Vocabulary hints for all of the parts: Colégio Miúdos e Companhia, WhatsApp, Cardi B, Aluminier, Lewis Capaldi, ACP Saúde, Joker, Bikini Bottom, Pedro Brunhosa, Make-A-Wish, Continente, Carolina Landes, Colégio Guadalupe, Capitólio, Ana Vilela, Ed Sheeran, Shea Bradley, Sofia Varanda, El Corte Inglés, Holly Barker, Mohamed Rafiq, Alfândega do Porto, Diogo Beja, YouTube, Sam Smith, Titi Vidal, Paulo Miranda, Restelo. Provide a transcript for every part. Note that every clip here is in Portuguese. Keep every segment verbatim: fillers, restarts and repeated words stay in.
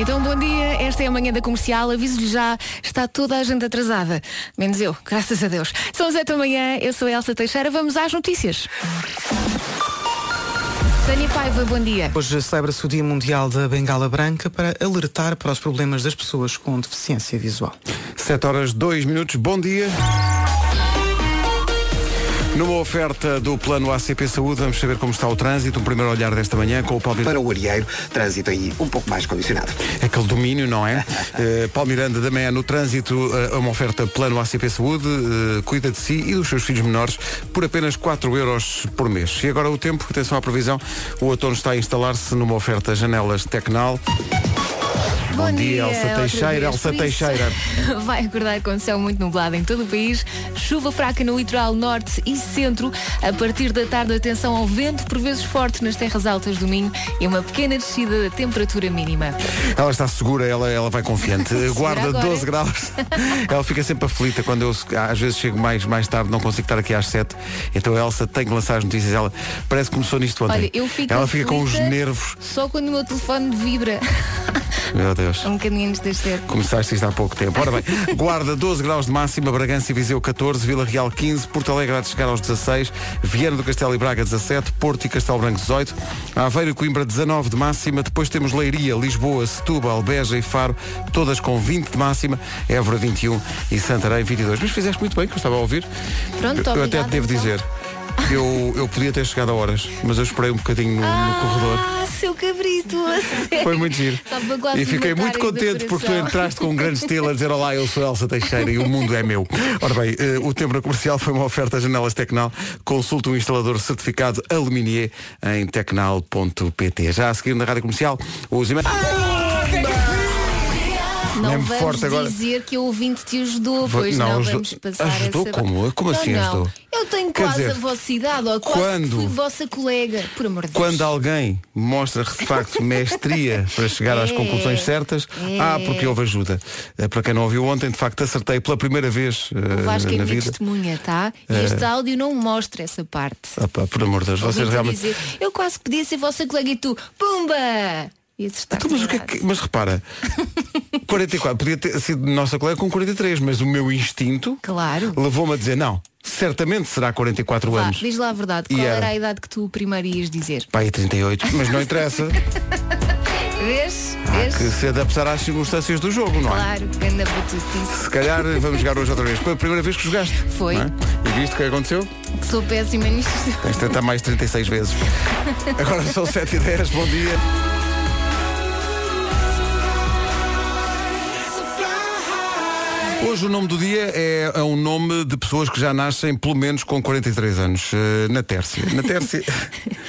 Então, bom dia, esta é a manhã da Comercial. Aviso-lhe já, está toda a gente atrasada. Menos eu, graças a Deus. São as oito da manhã, eu sou a Elsa Teixeira. Vamos às notícias. Tânia Paiva, bom dia. Hoje celebra-se o Dia Mundial da Bengala Branca para alertar para os problemas das pessoas com deficiência visual. sete horas e dois minutos, bom dia. Numa oferta do plano A C P Saúde, vamos saber como está o trânsito. Um primeiro olhar desta manhã com o Paulo Miranda. Para o Arieiro, trânsito aí um pouco mais condicionado. Aquele domínio, não é? uh, Paulo Miranda, da manhã no trânsito, uh, uma oferta plano A C P Saúde. Uh, cuida de si e dos seus filhos menores por apenas quatro euros por mês. E agora o tempo, atenção à previsão. O outono está a instalar-se numa oferta Janelas Tecnal. Bom, Bom dia, dia, Elsa Teixeira, Elsa Teixeira. Vai acordar com o céu muito nublado em todo o país. Chuva fraca no litoral norte e centro. A partir da tarde, atenção ao vento, por vezes forte nas terras altas do Minho. E uma pequena descida da temperatura mínima. Ela está segura, ela, ela vai confiante. Guarda agora. doze graus. Ela fica sempre aflita quando eu, às vezes, chego mais, mais tarde, não consigo estar aqui às sete. Então a Elsa tem que lançar as notícias. Ela parece que começou nisto ontem. Olha, eu fico ela fica com os nervos. Só quando o meu telefone vibra. Meu Deus. Um bocadinho antes de ser. Começaste isto há pouco tempo. Ora bem, Guarda doze graus de máxima, Bragança e Viseu catorze, Vila Real quinze, Porto Alegre há de chegar aos dezasseis, Viana do Castelo e Braga dezassete, Porto e Castelo Branco dezoito, Aveiro e Coimbra dezanove de máxima, depois temos Leiria, Lisboa, Setúbal, Beja e Faro, todas com vinte de máxima, Évora vinte e um e Santarém vinte e dois. Mas fizeste muito bem, que eu estava a ouvir. Pronto, eu, eu até te devo então dizer. Eu, eu podia ter chegado a horas, mas eu esperei um bocadinho no, ah, no corredor. Ah, seu cabrito! Foi muito giro. E fiquei muito contente porque tu entraste com um grande estilo a dizer: olá, eu sou Elsa Teixeira e o mundo é meu. Ora bem, uh, o tempo na Comercial foi uma oferta a Janelas Tecnal. Consulte um instalador certificado Aluminier em tecnal ponto pt. Já a seguir na Rádio Comercial, os imagens. Não é vamos agora dizer que o ouvinte te ajudou, pois não, não ajudou, vamos passar ajudou essa... como? Como não, assim não. Ajudou? Eu tenho Quer quase dizer, a vossa idade, ou quase quando, que fui vossa colega, por amor de Deus. Quando alguém mostra, de facto, mestria para chegar é, às conclusões certas, é. ah, porque houve ajuda. Para quem não ouviu ontem, de facto, acertei pela primeira vez uh, na vida. O Vasco é minha testemunha, tá? E uh, este áudio não mostra essa parte. Opa, por amor de Deus, vocês realmente... Dizer, eu quase podia ser vossa colega e tu, pumba! Então, mas, o que é que, mas repara, quarenta e quatro, podia ter sido nossa colega com quarenta e três, mas o meu instinto claro. levou-me a dizer não, certamente será quarenta e quatro Vá, anos. Diz lá a verdade, qual e era a idade que tu primeiro ias dizer? Pá, e trinta e oito, mas não interessa. Vês? Vês? Que se adaptar às circunstâncias do jogo, não é? Claro, grande batutice. Se calhar vamos jogar hoje outra vez. Foi a primeira vez que jogaste. Foi. É? E viste o que aconteceu? Que sou péssima nisto. Tens de tentar mais trinta e seis vezes. Agora são sete e dez, bom dia. Hoje o nome do dia é, é um nome de pessoas que já nascem pelo menos com quarenta e três anos. Uh, na Tércia. Na Tércia.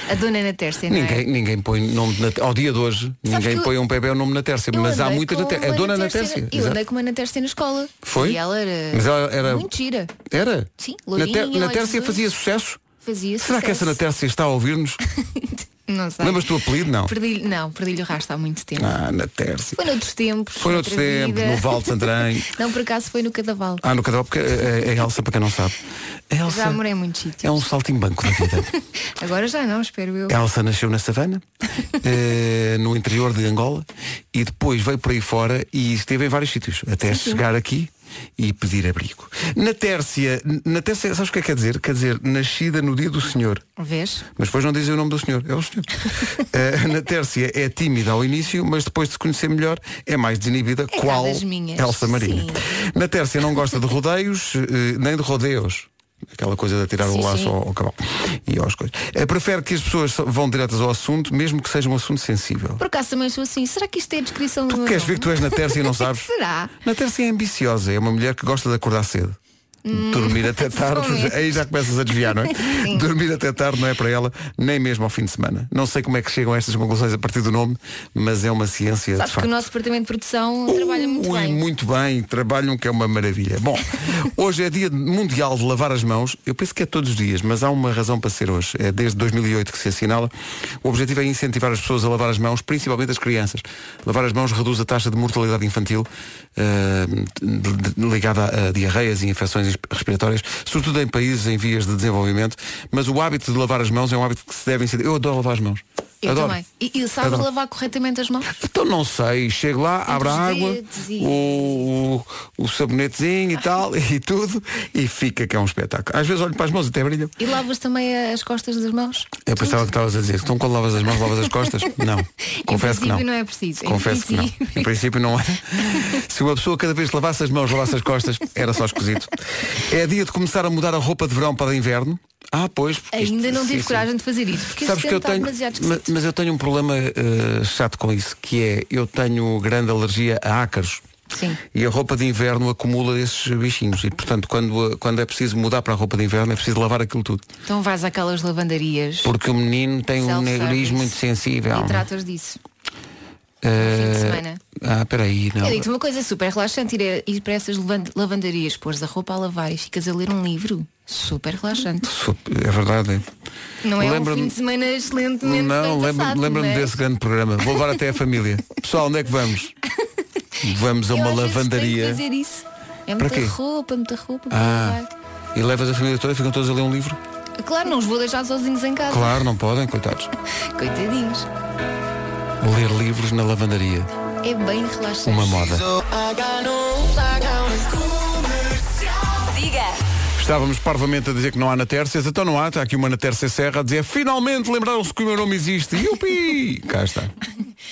A dona na Tércia, não ninguém, é? Ninguém põe nome na, ao dia de hoje. Sabes ninguém põe um bebê o nome na Tércia. Mas há muitas na Tércia. A dona na Tércia. Eu andei com uma na Tércia na escola. Foi? E ela era, mas ela era muito gira. Era? Sim, loirinha. Na, ter, na Tércia fazia sucesso? Fazia sucesso. Será que essa na Tércia está a ouvir-nos? Não sei. Lembras-te do apelido? Não, perdi, não, perdi-lhe o rastro há muito tempo. Ah, na Tércia. Foi noutros tempos. Foi noutros tempos, no Val de Santarém. Não, por acaso foi no Cadaval. Ah, no Cadaval, porque é, é Elsa, para quem não sabe. Elsa já morei em muitos sítios. É um saltimbanco da vida. Agora já não, espero eu. Elsa nasceu na savana, eh, no interior de Angola, e depois veio por aí fora e esteve em vários sítios, até sim, chegar aqui e pedir abrigo. Na Tércia, na Tércia, sabes o que é que quer dizer? Quer dizer, nascida no dia do Senhor. Vês? Mas depois não dizem o nome do Senhor, é o Senhor. uh, na Tércia é tímida ao início, mas depois de se conhecer melhor é mais desinibida, é qual Elsa Marinha. Na Tércia não gosta de rodeios, uh, nem de rodeos. Aquela coisa de atirar sim, o laço ao, ao cavalo e aos coisas. Eu prefiro que as pessoas vão diretas ao assunto, mesmo que seja um assunto sensível. Por acaso também sou assim. Será que isto é a descrição do... Tu queres ver que tu és na Tércia e não sabes? Será? Na Tércia é ambiciosa. É uma mulher que gosta de acordar cedo. Hum, dormir até tarde, aí já começas a desviar, não é? Sim. Dormir até tarde não é para ela, nem mesmo ao fim de semana. Não sei como é que chegam a estas conclusões a partir do nome, mas é uma ciência. Sabes de facto que o nosso departamento de produção uh, trabalha muito ui, bem. Muito bem, trabalham, que é uma maravilha. Bom, hoje é dia mundial de lavar as mãos. Eu penso que é todos os dias, mas há uma razão para ser hoje. É desde dois mil e oito que se assinala. O objetivo é incentivar as pessoas a lavar as mãos, principalmente as crianças. Lavar as mãos reduz a taxa de mortalidade infantil uh, de, de, ligada a diarreias e infecções respiratórias, sobretudo em países em vias de desenvolvimento, mas o hábito de lavar as mãos é um hábito que se deve ensinar. Eu adoro lavar as mãos. Eu adoro. Também. E, e sabes adoro. Lavar corretamente as mãos? Então não sei, chego lá, abro a água, e... o, o sabonetezinho e tal, e tudo, e fica cá um espetáculo. Às vezes olho para as mãos até brilham. E lavas também as costas das mãos? Eu pensava que estavas a dizer, então quando lavas as mãos, lavas as costas? Não, confesso que não. Em princípio não é preciso. Confesso que não. Em princípio não é. Se uma pessoa cada vez que lavasse as mãos, lavasse as costas, era só esquisito. É dia de começar a mudar a roupa de verão para inverno. Ah, pois. Ainda isto, não tive sim, coragem sim. de fazer isso. Porque sabes que eu tenho, mas, mas eu tenho um problema uh, chato com isso, que é, eu tenho grande alergia a ácaros. Sim. E a roupa de inverno acumula esses bichinhos. E portanto quando, quando é preciso mudar para a roupa de inverno, é preciso lavar aquilo tudo. Então vais àquelas lavandarias. Porque o menino tem um nariz muito sensível. E tratas disso uh, no fim de semana. Ah, peraí, não. Eu digo-te uma coisa super relaxante, ir, ir para essas lavandarias, pôres a roupa a lavar e ficas a ler um livro. Super relaxante. É verdade. Não é um fim de semana excelentemente não, bem passado. Não, lembra-me mas... desse grande programa. Vou levar até a família. Pessoal, onde é que vamos? Vamos a uma lavandaria. Tenho que fazer isso. É muita para quê? roupa, muita roupa para ah, lavar. E levas a família toda e ficam todos a ler um livro? Claro, não os vou deixar sozinhos em casa. Claro, não podem, coitados. Coitadinhos. Ler livros na lavandaria. É bem relaxante. Uma moda. Estávamos parvamente a dizer que não há na Tércias, então não há, está aqui uma na Tércia Serra a dizer, finalmente lembraram-se que o meu nome existe. Yupi! Cá está.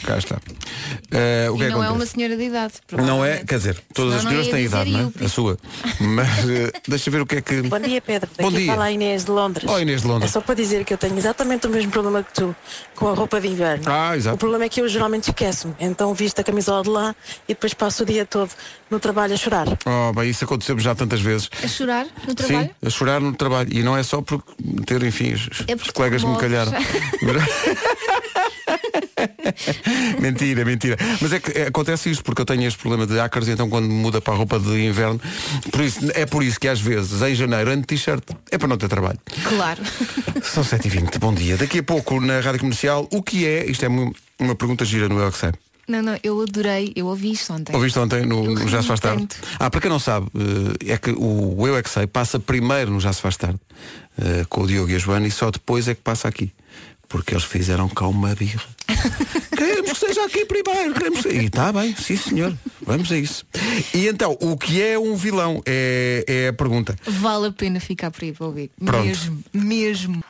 Cá está. Uh, o que é que não acontece? É uma senhora de idade. Não é, quer dizer, todas as senhoras têm idade, não é? A sua. Mas uh, deixa ver o que é que... Bom dia, Pedro. Bom dia. Fala a Inês de Londres. Oh, Inês de Londres. É só para dizer que eu tenho exatamente o mesmo problema que tu, com a roupa de inverno. Ah, exato. O problema é que eu geralmente esqueço-me, então visto a camisola de lã e depois passo o dia todo no trabalho a chorar. Oh, bem, isso aconteceu já tantas vezes. A chorar? No trabalho? Sim, a chorar no trabalho. E não é só por ter, enfim, os, é os colegas me calharam. Mentira, mentira. Mas é que é, acontece isto, porque eu tenho este problema de ácaros, então quando muda para a roupa de inverno, por isso, é por isso que às vezes em janeiro ando de t-shirt, é para não ter trabalho. Claro. São sete e vinte, bom dia. Daqui a pouco na Rádio Comercial, o que é, isto é uma pergunta gira, não é o que sei. Não, não, eu adorei, eu ouvi isto ontem. Ouviste ontem no Já Se Faz Tarde? Ah, para quem não sabe, é que o Eu É Que Sei passa primeiro no Já Se Faz Tarde, com o Diogo e a Joana, e só depois é que passa aqui. Porque eles fizeram cá uma birra. Queremos que seja aqui primeiro. Queremos que... E está bem, sim senhor. Vamos a isso. E então, o que é um vilão? É, é a pergunta. Vale a pena ficar por aí para ouvir. Pronto. Mesmo, mesmo.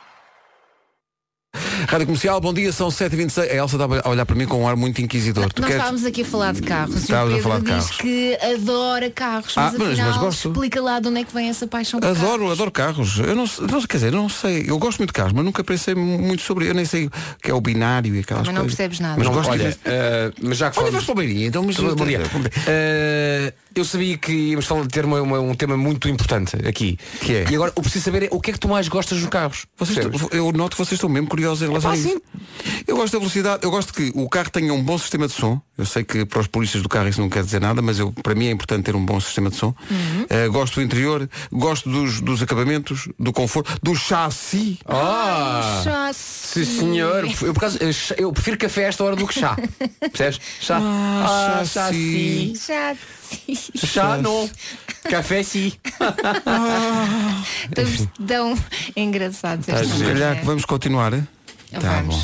Rádio Comercial, bom dia, são sete e vinte e seis. A Elsa estava a olhar para mim com um ar muito inquisidor. Não, tu nós queres... estávamos aqui a falar de carros. Estávamos a falar de carros. Que adora carros, mas, ah, mas, afinal, mas gosto. Explica lá de onde é que vem essa paixão por adoro, carros. Adoro, adoro carros. Eu não, não, quer dizer, não sei. Eu gosto muito de carros, mas nunca pensei muito sobre. Eu nem sei o que é o binário e aquelas coisas. Mas não coisas. Percebes nada. Mas não, gosto olha, de... uh, mas já que falamos... Olha, vais para o Beirinho, então... Mas... Bom dia. Uh, eu sabia que íamos falar de ter uma, uma, um tema muito importante aqui. Que é? E agora, eu preciso saber é, o que é que tu mais gostas dos carros. Vocês tu, eu noto que vocês estão mesmo curiosos em relação é, a isso. Assim? Eu gosto da velocidade, eu gosto que o carro tenha um bom sistema de som. Eu sei que para os puristas do carro isso não quer dizer nada, mas eu, para mim é importante ter um bom sistema de som. Uhum. Uh, gosto do interior, gosto dos, dos acabamentos, do conforto, do chassi. Ah, ah chassi. Sim, senhor. Eu, por causa, eu prefiro café a esta hora do que chá. Percebes? Chá. Ah, ah, chassi. Chassi. Chá não. Café sim. Ah. Estamos tão engraçados. Se calhar que vamos continuar, hein? Tá bom.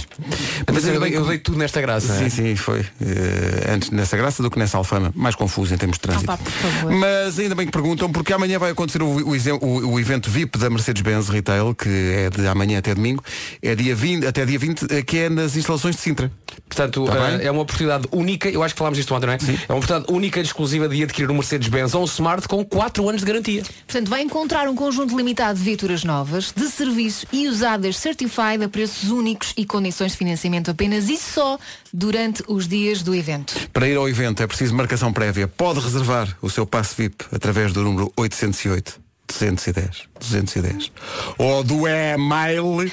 Mas eu, dei, eu dei tudo nesta graça. Sim, é? Sim, foi. Uh, antes nessa graça do que nessa alfama. Mais confuso em termos de trânsito. Ah, pá, por favor. Mas ainda bem que perguntam, porque amanhã vai acontecer o, o, o evento V I P da Mercedes-Benz Retail, que é de amanhã até domingo, é dia vinte, até dia vinte, que é nas instalações de Sintra. Portanto, tá é, é uma oportunidade única, eu acho que falámos disto ontem, não é? Sim. É uma oportunidade única e exclusiva de adquirir um Mercedes-Benz ou um Smart com quatro anos de garantia. Portanto, vai encontrar um conjunto limitado de viaturas novas, de serviço e usadas certified a preços únicos e condições de financiamento apenas e só durante os dias do evento. Para ir ao evento é preciso marcação prévia. Pode reservar o seu passe V I P através do número oito zero oito, dois um zero, dois um zero ou do e-mail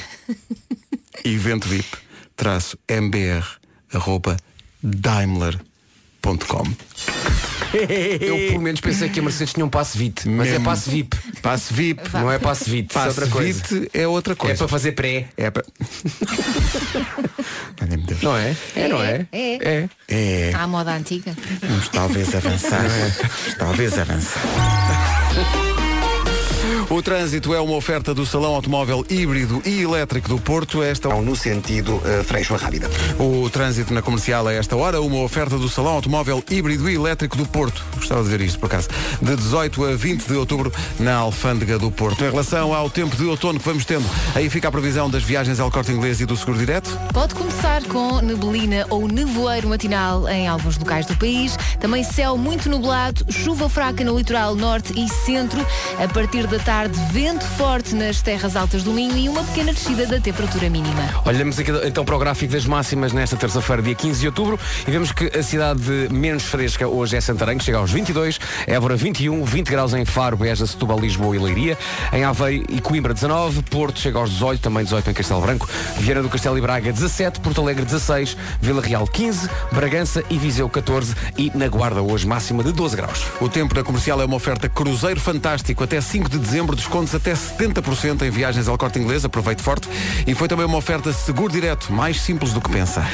evento V I P traço mbr arroba daimler ponto com. Eu pelo menos pensei que a Mercedes tinha um passe V I T, mas mesmo. É passe V I P. Passe V I P, não é passe V I T. Passe é V I T é outra coisa. É para fazer pré. É para. Não é? É, não é? É. É. É. É. À moda antiga. Vamos talvez avançar. Talvez avançar. O trânsito é uma oferta do Salão Automóvel Híbrido e Elétrico do Porto. Esta no sentido uh, Freixo Rábida. O trânsito na comercial a esta hora, uma oferta do Salão Automóvel Híbrido e Elétrico do Porto. Gostava de ver isto, por acaso. De dezoito a vinte de outubro, na Alfândega do Porto. Em relação ao tempo de outono que vamos tendo, aí fica a previsão das viagens ao Corte Inglês e do Seguro Direto. Pode começar com neblina ou nevoeiro matinal em alguns locais do país. Também céu muito nublado, chuva fraca no litoral norte e centro. A partir da tarde, vento forte nas terras altas do Minho e uma pequena descida da temperatura mínima. Olhamos aqui então para o gráfico das máximas nesta terça-feira, dia quinze de outubro, e vemos que a cidade menos fresca hoje é Santarém, que chega aos vinte e dois, Évora vinte e um, vinte graus em Faro, Beja, Setúbal, Lisboa e Leiria, em Aveiro e Coimbra dezanove, Porto chega aos dezoito, também dezoito em Castelo Branco, Viana do Castelo e Braga dezassete, Porto Alegre dezasseis, Vila Real quinze, Bragança e Viseu catorze e na Guarda hoje máxima de doze graus. O tempo da comercial é uma oferta Cruzeiro Fantástico até cinco de dezembro, descontos até setenta por cento em viagens ao Corte Inglês, aproveite forte, e foi também uma oferta Seguro Direto, mais simples do que pensa.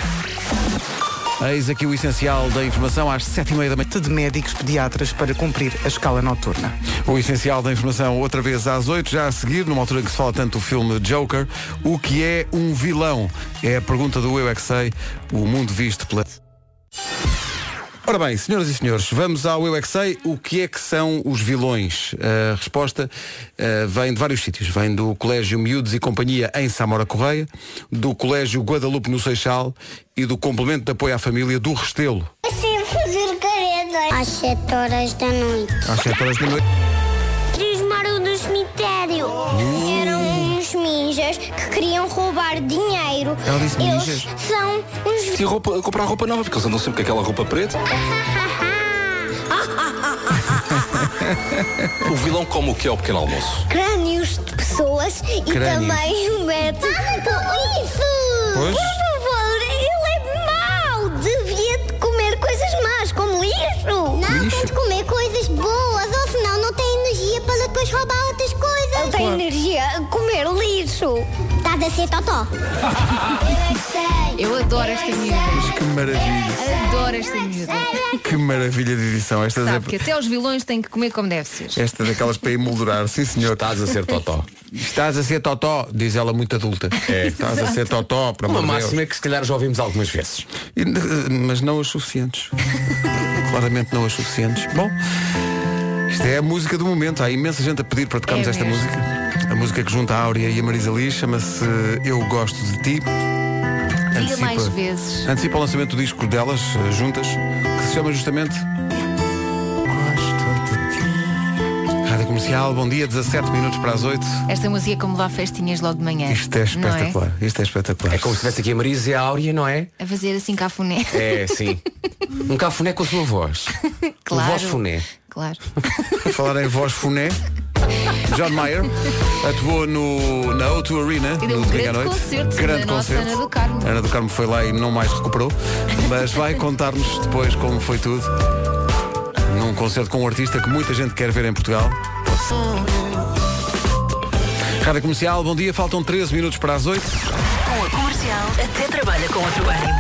Eis aqui o essencial da informação às sete e meia da manhã. De médicos pediatras para cumprir a escala noturna. O essencial da informação outra vez às oito, já a seguir, numa altura em que se fala tanto do filme Joker, o que é um vilão? É a pergunta do Eu É Que Sei, o mundo visto pela... Ora bem, senhoras e senhores, vamos ao Eu É Que Sei, o que é que são os vilões? A resposta uh, vem de vários sítios. Vem do Colégio Miúdos e Companhia em Samora Correia, do Colégio Guadalupe no Seixal e do Complemento de Apoio à Família do Restelo. É sempre fazer careta. Às sete horas da noite. Às sete horas da noite. Três moram no cemitério. Uh. Eram uns ninjas que queriam roubar dinheiro. Ela disse eles ninjas. São uns... Se roupa, comprar roupa nova, porque eles andam sempre com aquela roupa preta. O vilão come o que é o pequeno almoço? Crânios de pessoas. Crânios. E também o mete. Nada com isso! Pois? Por favor, ele é mau! Devia de comer coisas más, como lixo! Não, lixo. Tem de comer coisas boas, ou senão não tem energia para depois roubar outras coisas. Ele tem claro. Energia a comer lixo. Estás a ser totó. Eu adoro esta miúda. Mas que maravilha. Adoro esta miúda. Que maravilha de edição. Esta sabe é... que até os vilões têm que comer como deve ser. Esta é daquelas para emoldurar. Sim, senhor. Estás a ser totó. Estás a ser totó, diz ela muito adulta. É. Estás a ser totó. Para uma máxima que se calhar já ouvimos algumas vezes. E, mas não as suficientes. Claramente não as suficientes. Bom, isto é a música do momento. Há imensa gente a pedir para tocarmos é esta mesmo. música. A música que junta a Áurea e a Marisa Lis chama-se Eu Gosto de Ti. Diga mais vezes. Antecipa o lançamento do disco delas, juntas, que se chama justamente Gosto de Ti. Rádio Comercial, bom dia, dezassete minutos para as oito. Esta música é como lá festinhas logo de manhã. Isto é espetacular, é? Isto é espetacular. É como se tivesse aqui a Marisa e a Áurea, não é? A fazer assim cafuné. É, sim. Um cafuné com a sua voz. Claro. Voz funé. Claro. Falar em voz funé. John Mayer atuou no, na O dois Arena e deu um no grande noite. concerto grande na concerto. Nossa Ana do Carmo. Ana do Carmo foi lá e não mais recuperou, mas vai contar-nos depois como foi tudo num concerto com um artista que muita gente quer ver em Portugal. Rádio Comercial, bom dia, faltam treze minutos para as oito. Com a Comercial até trabalha com outro ânimo.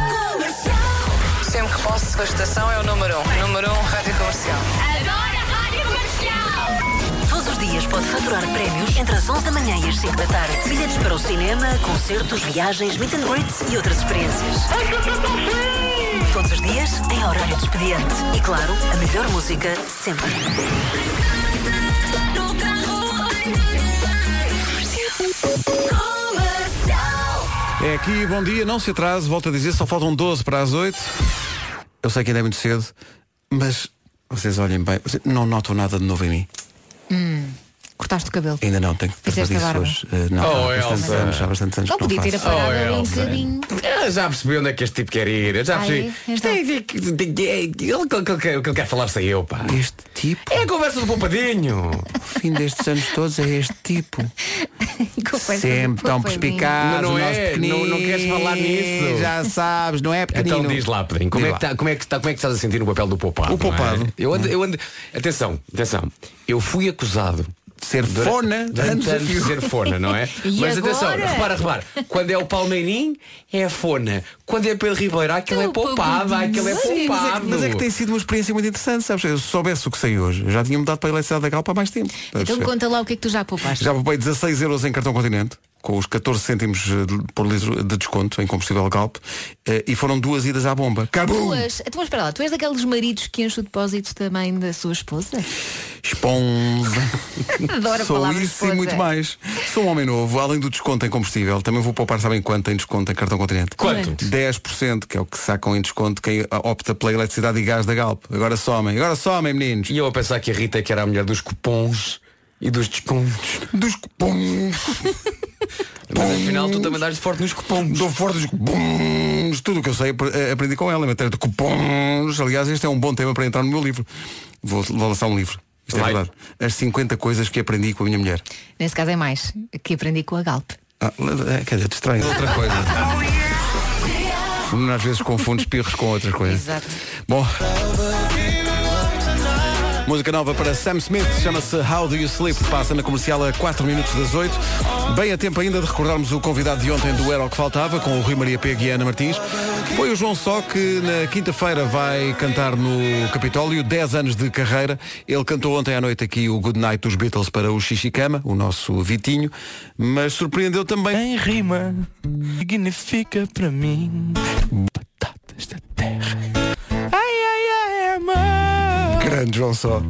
Sempre que posso, a estação é o número um. Número um, Rádio Comercial. Dias pode faturar prémios entre as onze da manhã e as cinco da tarde. Bilhetes para o cinema, concertos, viagens, meet and greets e outras experiências. Todos os dias tem horário de expediente. E claro, a melhor música sempre. É aqui, bom dia, não se atrase, volto a dizer, só faltam doze para as oito. Eu sei que ainda é muito cedo, mas vocês olhem bem, vocês não notam nada de novo em mim. Hum, cortaste o cabelo? Ainda não, tenho que tratar disso hoje. Uh, não, oh, há bastantes anos, já há bastantes anos. Não podia ter apagado oh, um bocadinho. Eu já percebi onde é que este tipo quer ir. Eu já percebi. O que ele quer falar sei eu, pá. Este tipo? É a conversa do Poupadinho. O fim destes anos todos é este tipo. Sempre tão perspicaz. Não, não é, não, não queres falar nisso. Já sabes, não é pequenino. Então diz lá, Pedrinho, como, é tá, como, é tá, como é que estás a sentir no papel do poupado? O poupado. É? Eu ando, eu ando, atenção, atenção. Eu fui acusado ser fona durante anos de ser fona, não é? Mas agora? Atenção, repara, repara, quando é o Palmeirinho é fona, quando é Pedro Ribeiro aquilo é poupado, aquilo é poupado. Mas é que tem sido uma experiência muito interessante, sabes? Eu soubesse o que sei hoje, eu já tinha mudado para a eleição da Galp há mais tempo. Então conta lá o que é que tu já poupaste. Já poupei dezasseis euros em cartão Continente, com os catorze cêntimos por litro de desconto em combustível Galp, e foram duas idas à bomba. Duas? Então espera lá, tu és daqueles maridos que enchem o depósito também da sua esposa? Esponja. Adoro a palavra esposa. Sou isso e muito mais. Sou um homem novo, além do desconto em combustível, também vou poupar, sabem quanto em desconto em cartão Continente? Quanto? dez por cento, que é o que sacam em desconto quem opta pela eletricidade e gás da Galp. Agora somem, agora somem, meninos. E eu a pensar que a Rita, que era a mulher dos cupons e dos descontos. Dos cupons. Mas afinal tu também dás forte nos cupons. Dou forte nos cupons. Tudo o que eu sei aprendi com ela em matéria de cupons. Aliás, este é um bom tema para entrar no meu livro. Vou, vou lançar um livro. Isto é verdade. As cinquenta coisas que aprendi com a minha mulher. Nesse caso é mais, que aprendi com a Galp. Ah, é, quer dizer, distrai outra coisa. Às vezes confundo espirros com outras coisas. Exato. Bom, música nova para Sam Smith, chama-se How Do You Sleep, passa na comercial a quatro minutos das oito. Bem a tempo ainda de recordarmos o convidado de ontem do Era o que Faltava, com o Rui Maria Pega e a Ana Martins. Foi o João Só que na quinta-feira vai cantar no Capitólio, dez anos de carreira. Ele cantou ontem à noite aqui o Good Night dos Beatles para o Xixicama, o nosso Vitinho, mas surpreendeu também. Em rima, significa para mim batatas da terra. Ai, ai, ai, amor. Grande João Só.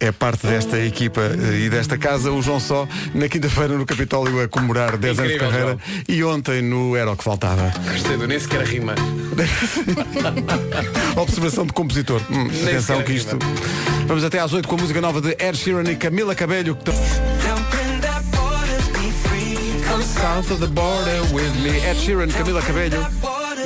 É parte desta equipa e desta casa, o João Só, na quinta-feira no Capitólio a comemorar dez anos de carreira, João. E ontem no Era o que Faltava. Gostei do nem sequer rima. Observação de compositor. Hum, atenção que isto. Rima. Vamos até às oito com a música nova de Ed Sheeran e Camila Cabello. Que South of the border with me. Ed Sheeran, Camila Cabello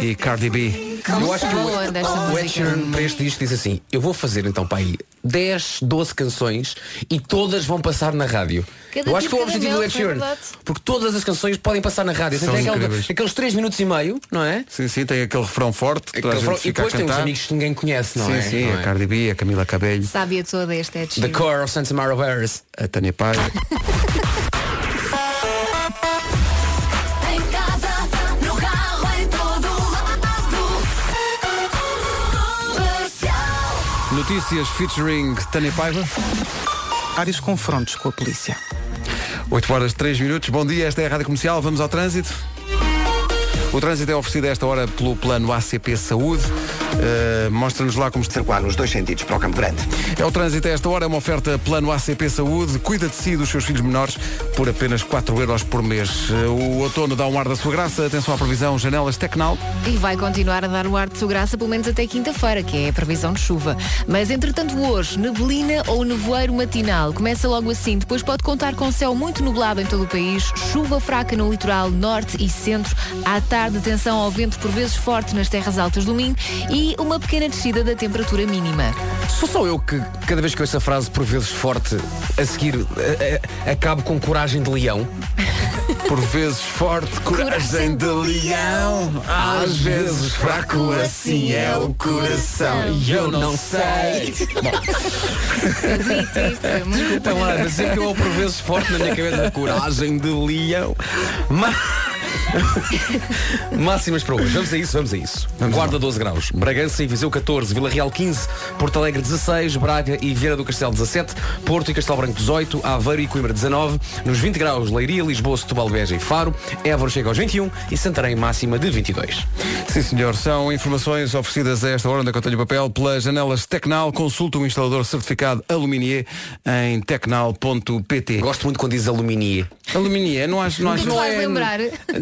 e Cardi B. Eu acho que o Ed Sheeran para este disco diz assim: eu vou fazer então para aí dez, doze canções e todas vão passar na rádio. Cada eu acho que é o objetivo do Ed Sheeran, porque todas as canções podem passar na rádio. São tem aquele, aqueles três minutos e meio, não é? Sim, sim, tem aquele refrão forte. Aquele refrão, e depois tem uns amigos que ninguém conhece, não sim, é? Sim, sim, a é? Cardi B, a Camila Cabello. Sábia toda este Ed Sheeran. The Core of Santa Mara Bears. A Tânia Paiva. Notícias featuring Tânia Paiva. Vários confrontos com a polícia. oito horas e três minutos. Bom dia, esta é a Rádio Comercial. Vamos ao trânsito. O trânsito é oferecido a esta hora pelo plano A C P Saúde. Uh, mostra-nos lá como se circular nos dois sentidos para o Campo Grande. É o trânsito a esta hora, é uma oferta plano A C P Saúde. Cuida de si e dos seus filhos menores por apenas quatro euros por mês. Uh, o outono dá um ar da sua graça. Atenção à previsão Janelas Tecnal. E vai continuar a dar o ar de sua graça pelo menos até quinta-feira, que é a previsão de chuva. Mas entretanto hoje, neblina ou nevoeiro matinal. Começa logo assim, depois pode contar com céu muito nublado em todo o país, chuva fraca no litoral norte e centro. À tarde, atenção ao vento por vezes forte nas terras altas do Minho e uma pequena descida da temperatura mínima. Sou só eu que, cada vez que ouço essa frase por vezes forte, a seguir a, a, acabo com coragem de leão. Por vezes forte, coragem, coragem de leão. Às vezes fraco, assim é o coração. E eu não sei. Bom. Desculpa lá, mas é que eu por vezes forte na minha cabeça, coragem de leão. Mas... máximas para hoje. Vamos a isso, vamos a isso. Vamos Guarda lá. doze graus, Bragança e Viseu catorze, Vila Real quinze, Porto Alegre dezasseis, Braga e Vieira do Castelo dezassete, Porto e Castelo Branco dezoito, Aveiro e Coimbra dezanove, nos vinte graus Leiria, Lisboa, Setúbal, Beja e Faro, Évora chega aos vinte e um e Santarém máxima de vinte e dois. Sim senhor, são informações oferecidas a esta hora da Conta de Papel pelas Janelas Tecnal. Consulta um instalador certificado Aluminier em tecnal ponto pt. Gosto muito quando diz Aluminier. Aluminier, não acho, não acho, não é, lembrar.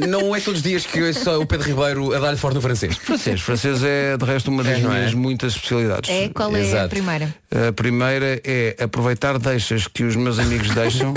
Não é todos os dias que ouço só o Pedro Ribeiro a dar-lhe forte no francês. Francês, francês é de resto uma das é, minhas é? muitas especialidades. É, qual é Exato. a primeira? A primeira é aproveitar deixas que os meus amigos deixam.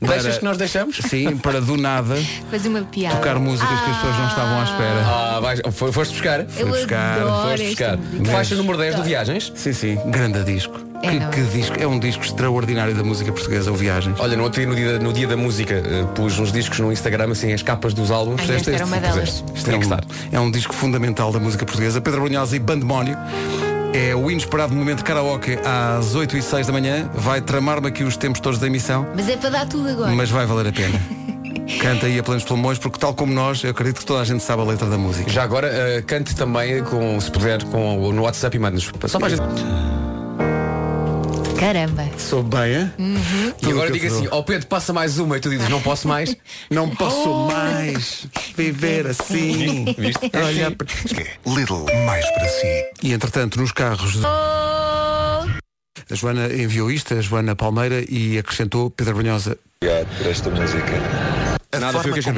Para, deixas que nós deixamos? Sim, para do nada fazer uma piada, tocar músicas ah, que as pessoas não estavam à espera. Ah, vais, foste buscar. Fui buscar, foste buscar. Faixa número dez do Viagens. Sim, sim, grande disco. Que, que disco, é um disco extraordinário da música portuguesa, o Viagens. Olha, no outro dia, no dia, no dia da música, pus uns discos no Instagram, assim, as capas dos álbuns. Ai, este, este, este, este, este, este, este é, um, é um disco fundamental da música portuguesa. Pedro Brunhosa e Bandemónio. É o inesperado momento de karaoke às oito e seis da manhã. Vai tramar-me aqui os tempos todos da emissão. Mas é para dar tudo agora. Mas vai valer a pena. Canta aí a plenos pulmões, porque tal como nós, eu acredito que toda a gente sabe a letra da música. Já agora, uh, cante também, com, se puder, com, no WhatsApp e manda-nos. Só para a gente... Caramba. Sou bem, hein? Uhum. E agora diga assim, ó oh Pedro, passa mais uma. E tu dizes, não posso mais. Não posso oh. mais viver assim. Viste? Olha, para... Little mais para si. E entretanto, nos carros... Oh. A Joana enviou isto, a Joana Palmeira, e acrescentou Pedro Brunhosa. Obrigado por esta música. A Nada foi o que com...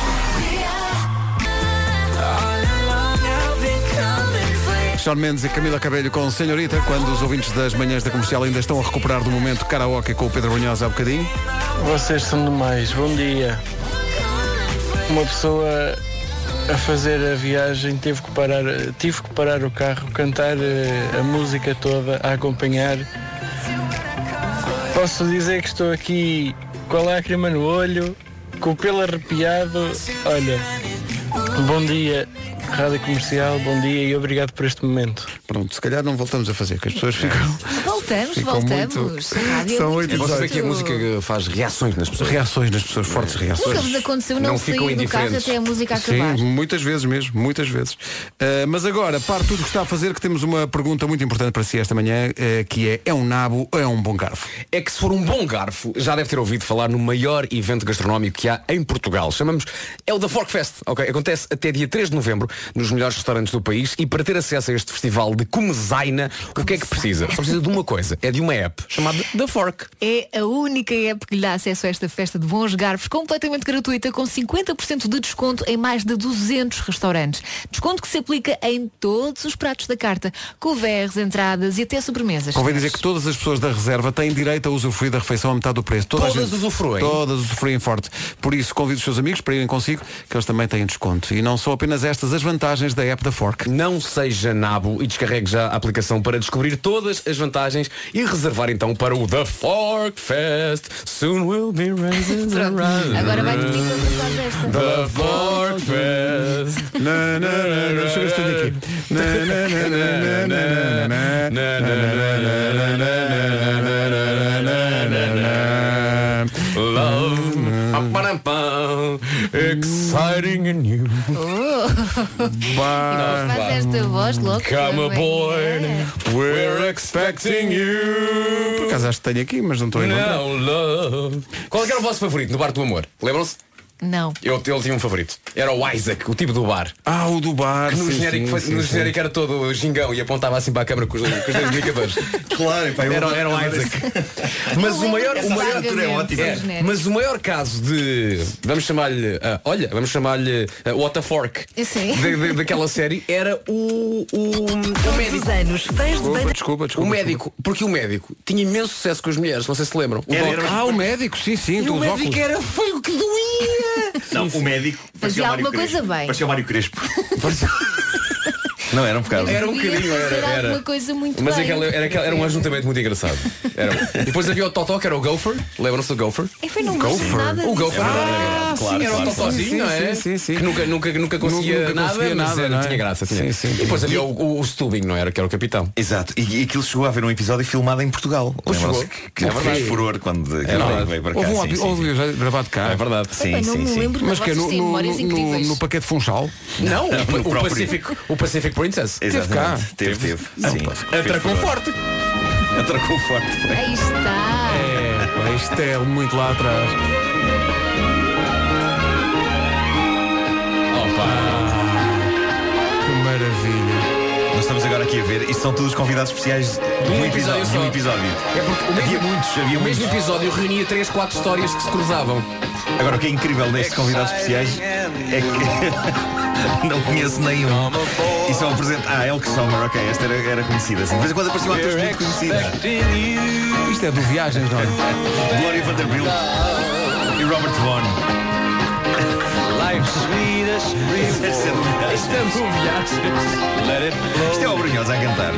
Sean Mendes e Camila Cabello com Senhorita, quando os ouvintes das manhãs da Comercial ainda estão a recuperar do momento karaoke com o Pedro Brunhosa há bocadinho. Vocês são demais, bom dia. Uma pessoa a fazer a viagem teve que parar, tive que parar o carro, cantar a música toda, a acompanhar. Posso dizer que estou aqui com a lágrima no olho, com o pelo arrepiado. Olha, bom dia. Rádio Comercial, bom dia e obrigado por este momento. Pronto, se calhar não voltamos a fazer, que as pessoas ficam... Voltamos, ficam voltamos. Muito... São oito e dezoito. É que a música faz reações nas pessoas. Reações nas pessoas, fortes reações. Nunca me aconteceu não, não sair do carro até a música acabar. Sim, muitas vezes mesmo, muitas vezes. Uh, mas agora, para tudo o que está a fazer, que temos uma pergunta muito importante para si esta manhã, uh, que é, é um nabo ou é um bom garfo? É que se for um bom garfo, já deve ter ouvido falar no maior evento gastronómico que há em Portugal. Chamamos, é o da Fork Fest, ok? Acontece até dia três de novembro nos melhores restaurantes do país, e para ter acesso a este festival de comezaina, o que é que precisa? Só precisa de uma coisa, é de uma app chamada The Fork. É a única app que lhe dá acesso a esta festa de bons garfos, completamente gratuita, com cinquenta por cento de desconto em mais de duzentos restaurantes. Desconto que se aplica em todos os pratos da carta, couverts, entradas e até sobremesas. Convém dizer que todas as pessoas da reserva têm direito a usufruir da refeição a metade do preço. Toda todas usufruem. Todas usufruem forte. Por isso, convido os seus amigos para irem consigo, que eles também têm desconto. E não são apenas esta as vantagens da app da Fork. Não seja nabo e descarregue já a aplicação para descobrir todas as vantagens e reservar então para o The Fork Fest. Soon we'll be raising the round. Agora vai pedir para The Fork Fest. Na, na, na, na. Chega este aqui. Na, na, na, na, na, na, na, na, na, na, Love. Exciting and new. Come aboard, we're expecting you. Por acaso acho que tenho aqui, mas não estou a encontrar. Love. Qual era o vosso favorito no Barco do Amor? Lembram-se? Não. Eu, eu tinha um favorito. Era o Isaac, o tipo do bar. Ah, o do bar. Que no sim, genérico, sim, foi, sim, no sim. genérico era todo gingão e apontava assim para a câmara com os dois indicadores. Claro, pá, era, era o Isaac. Mas o maior, o maior é ótimo. É, mas o maior caso de, vamos chamar-lhe, uh, olha, vamos chamar-lhe uh, What the Fork, de, de, daquela série, era o, o, o médico. Anos, desculpa, desculpa, desculpa. O médico, porque o médico tinha imenso sucesso com as mulheres, não sei se lembram. O era, era, ah, o médico, sim, sim. E o médico óculos. Era feio que doía. Não, sim, o médico fazia alguma coisa bem. Parecia o Mário Crespo. Não, era um bocado. Era um bocadinho, era, era. Uma coisa muito Mas aquela, era, aquela, era um ajuntamento muito engraçado. Era. E depois havia o Totó, que era o Gopher. Lembram-se do Gopher? É, foi num Gopher. O Gopher era, ah, claro, sim, era claro, um Totózinho, não é? Sim, sim, sim. Que nunca, nunca, nunca conseguia nunca nada, conseguia mas nada, era, não é? Tinha graça. Tinha. Sim, sim, sim. E depois havia o, o, o Stubing, não era? Que era o capitão. Exato. E, e aquilo chegou a haver um episódio filmado em Portugal. Lembram-se que fez furor quando veio para cá. Houve um gravado cá. É verdade. Sim, sim, sim. Mas que no Paquete Funchal? Não, o Pacífico. O Pacífico Princess. Teve cá. Teve, teve. teve. Atracou forte. Atracou forte. Aí está. É, isto é muito lá atrás. Opa! Que maravilha. Nós estamos agora aqui a ver, isto são todos convidados especiais de um episódio. De um episódio. É porque o mesmo, havia muitos, havia o muitos. mesmo episódio reunia três, quatro histórias que se cruzavam. Agora o que é incrível nestes convidados especiais é que não conheço nenhum. E só apresento. Ah, El Summer, ok, esta era, era conhecida. Assim. De vez em quando aproximava todos muito conhecida. Isto é do Viagens, não é? Gloria Vanderbilt e Robert Vaughn. Isto é o Brunhosa a cantar.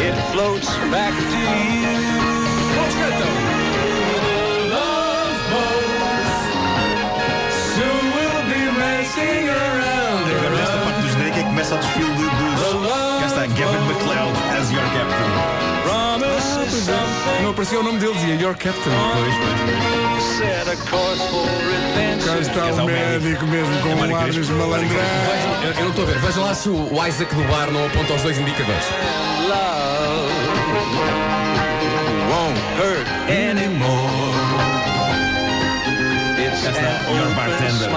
It floats back to you. Todos cantam. Agora nesta parte do genérico é que começa o desfile dos... Cá está, Gavin as your captain. Promise ah, pois é. Não aparecia o nome dele, dizia your captain. Pois, pois, pois. Cá está o médico mesmo com lábios malandrão. Eu não estou a ver, veja lá se o Isaac do bar não aponta os dois indicadores. Your bartender.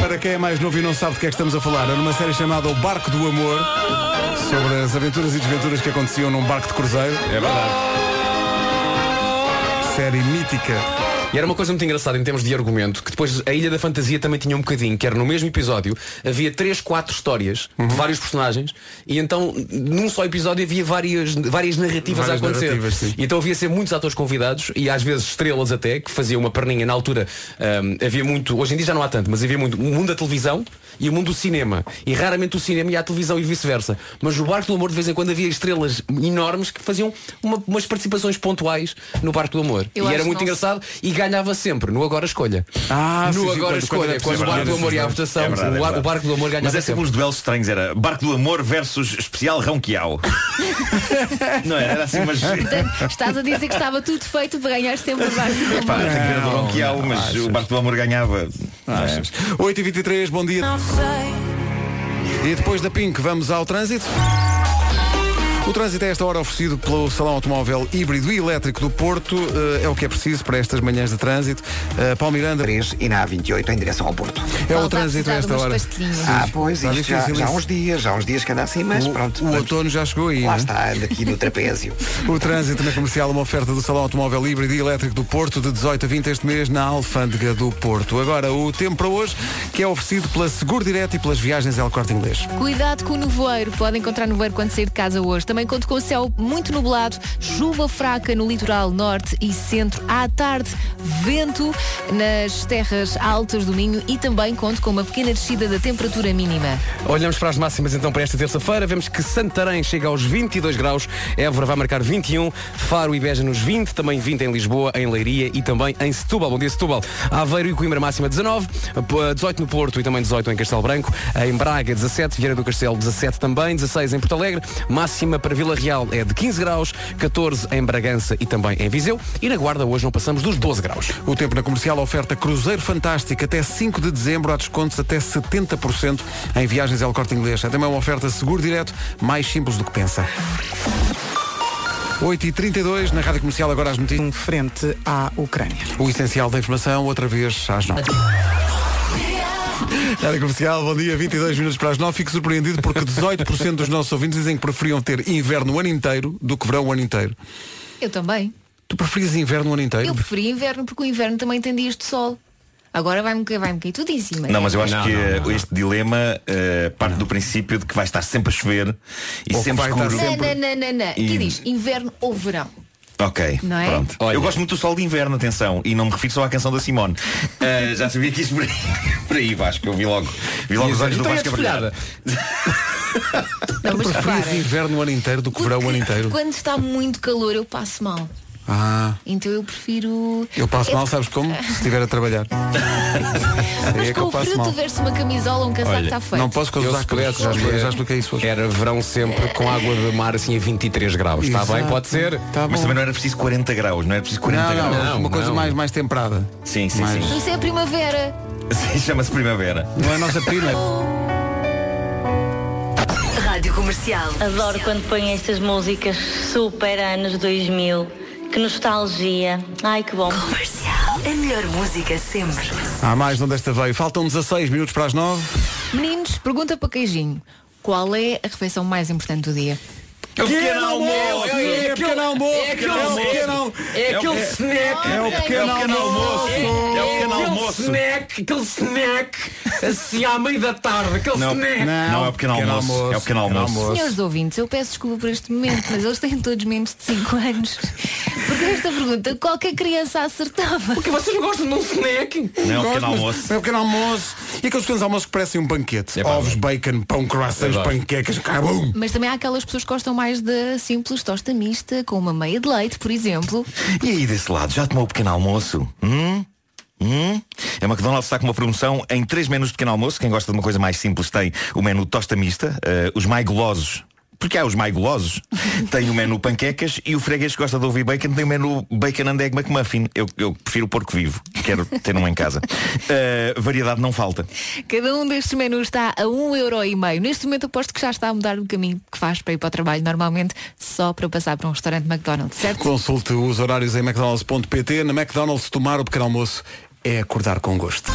Para quem é mais novo e não sabe do que é que estamos a falar, é numa série chamada O Barco do Amor, sobre as aventuras e desventuras que aconteciam num barco de cruzeiro. É verdade. Série mítica. E era uma coisa muito engraçada em termos de argumento, que depois a Ilha da Fantasia também tinha um bocadinho, que era no mesmo episódio, havia três, quatro histórias uhum. de vários personagens, e então num só episódio havia várias, várias narrativas várias a acontecer. Narrativas, e então havia sempre muitos atores convidados, e às vezes estrelas até, que faziam uma perninha na altura. Um, havia muito, hoje em dia já não há tanto, mas havia muito o mundo da televisão e o mundo do cinema. E raramente o cinema e a televisão e vice-versa. Mas o Barco do Amor de vez em quando havia estrelas enormes que faziam uma, umas participações pontuais no Barco do Amor. Eu e era muito engraçado. E ganhava sempre no Agora Escolha. Ah, no sim, Agora quando, Escolha, quando, quando o Barco do Amor ia à votação, é verdade, o, é o Barco do Amor ganhava. Mas é sempre uns duelos estranhos, era Barco do Amor versus Especial Ronquial. Não era, era assim, mas... Estás a dizer que estava tudo feito para ganhar sempre o Barco do Amor. Pá, tem que ver do Ronquial, mas achas. O Barco do Amor ganhava. Achas. oito e vinte e três, bom dia. Não sei. E depois da Pink vamos ao trânsito. O trânsito a esta hora oferecido pelo Salão Automóvel Híbrido e Elétrico do Porto. Uh, é o que é preciso para estas manhãs de trânsito. Uh, Paulo Miranda. três e na A vinte e oito em direção ao Porto. É o trânsito a esta hora. Ah, pois, isto já, já há uns dias, já há uns dias que anda assim, mas o, pronto. O vamos... outono já chegou aí. Lá né? está, anda aqui no trapézio. O trânsito na comercial, uma oferta do Salão Automóvel Híbrido e Elétrico do Porto, de dezoito a vinte este mês, na Alfândega do Porto. Agora, o tempo para hoje, que é oferecido pela Seguro Direto e pelas viagens El Corte Inglês. Cuidado com o nevoeiro. Pode encontrar nevoeiro quando sair de casa hoje. Também conto com o céu muito nublado, chuva fraca no litoral norte e centro. À tarde, vento nas terras altas do Minho e também conto com uma pequena descida da temperatura mínima. Olhamos para as máximas então para esta terça-feira. Vemos que Santarém chega aos vinte e dois graus, Évora vai marcar vinte e um, Faro e Beja nos vinte, também vinte em Lisboa, em Leiria e também em Setúbal. Bom dia, Setúbal. Aveiro e Coimbra máxima dezanove, dezoito no Porto e também dezoito em Castelo Branco, em Braga dezassete, Vieira do Castelo dezassete também, dezasseis em Porto Alegre, máxima para Vila Real é de quinze graus, catorze em Bragança e também em Viseu, e na Guarda hoje não passamos dos doze graus. O tempo na comercial oferta Cruzeiro Fantástico até cinco de dezembro, há descontos até setenta por cento em viagens El Corte Inglês. É também uma oferta Seguro Direto, mais simples do que pensa. oito e trinta e dois, na Rádio Comercial, agora as notícias. Um frente à Ucrânia. O essencial da informação, outra vez às nove. Rádio Comercial, bom dia, vinte e dois minutos para as nove. Fico surpreendido porque dezoito por cento dos nossos ouvintes dizem que preferiam ter inverno o ano inteiro do que verão o ano inteiro. Eu também. Tu preferias inverno o ano inteiro? Eu preferia inverno porque o inverno também tem dias de sol. Agora vai-me vai-me cair tudo em cima. Não, mas eu acho não, que não, não, este não. dilema uh, parte não. do princípio de que vai estar sempre a chover e ou sempre escuro. Sempre... Não, não, não, não. E... Aqui diz inverno ou verão. Ok, é? Pronto. Olha. Eu gosto muito do sol de inverno, atenção. E não me refiro só à canção da Simone. uh, Já sabia que isso por aí, por aí Vasco. Eu vi logo, vi logo os olhos do Vasco a brilhar. Não, mas prefiro inverno o ano inteiro do que verão o ano inteiro. Quando está muito calor eu passo mal. Ah. Então eu prefiro... Eu passo é... mal, sabes como? Se estiver a trabalhar. Mas é com o frio tu veste uma camisola ou um casaco está feito. Não posso causar coletes, já, já expliquei isso hoje. Era verão sempre com água de mar assim a vinte e três graus. Está bem, pode ser. Tá. Mas também não era preciso quarenta graus, não era preciso quarenta não, graus. Não, não, uma não. coisa mais, mais temperada. Sim, sim, mais... sim. Isso é primavera. Sim, chama-se primavera. Não é a nossa prima. Rádio Comercial. Adoro quando põem estas músicas super anos dois mil. Que nostalgia. Ai, que bom. Comercial. A melhor música sempre. Há ah, mais não desta veio. Faltam dezasseis minutos para as nove. Meninos, pergunta para Queijinho. Qual é a refeição mais importante do dia? É o pequeno almoço. É o pequeno almoço. É aquele snack. É o pequeno almoço. É o pequeno almoço. Snack, aquele snack assim à meia da tarde, aquele não, snack. Não, não é o pequeno almoço. É o pequeno almoço. Senhores ouvintes, eu peço desculpa por este momento, mas eles têm todos menos de cinco anos. Porque esta pergunta qualquer criança acertava. Porque vocês não gostam de um snack? Não, não é o pequeno almoço. É o pequeno almoço. E aqueles pequenos almoços que parecem um banquete. Ovos, bacon, pão, croissants, panquecas, cabum. Mas também há aquelas pessoas que gostam mais da simples tosta mista com uma meia de leite, por exemplo. E aí desse lado, já tomou o pequeno almoço? Hum? Hum? A McDonald's está com uma promoção em três menus de pequeno almoço. Quem gosta de uma coisa mais simples tem o menu tosta mista, uh, os mais gulosos, porque há os mais gulosos, tem o menu panquecas, e o freguês que gosta de ouvir bacon tem o menu bacon and egg McMuffin. Eu, eu prefiro o porco vivo, quero ter um em casa. Uh, variedade não falta. Cada um destes menus está a um euro e meio. Neste momento aposto que já está a mudar o caminho que faz para ir para o trabalho normalmente, só para passar para um restaurante McDonald's, certo? Consulte os horários em mcdonalds ponto pt. Na McDonald's, tomar o pequeno almoço é acordar com gosto.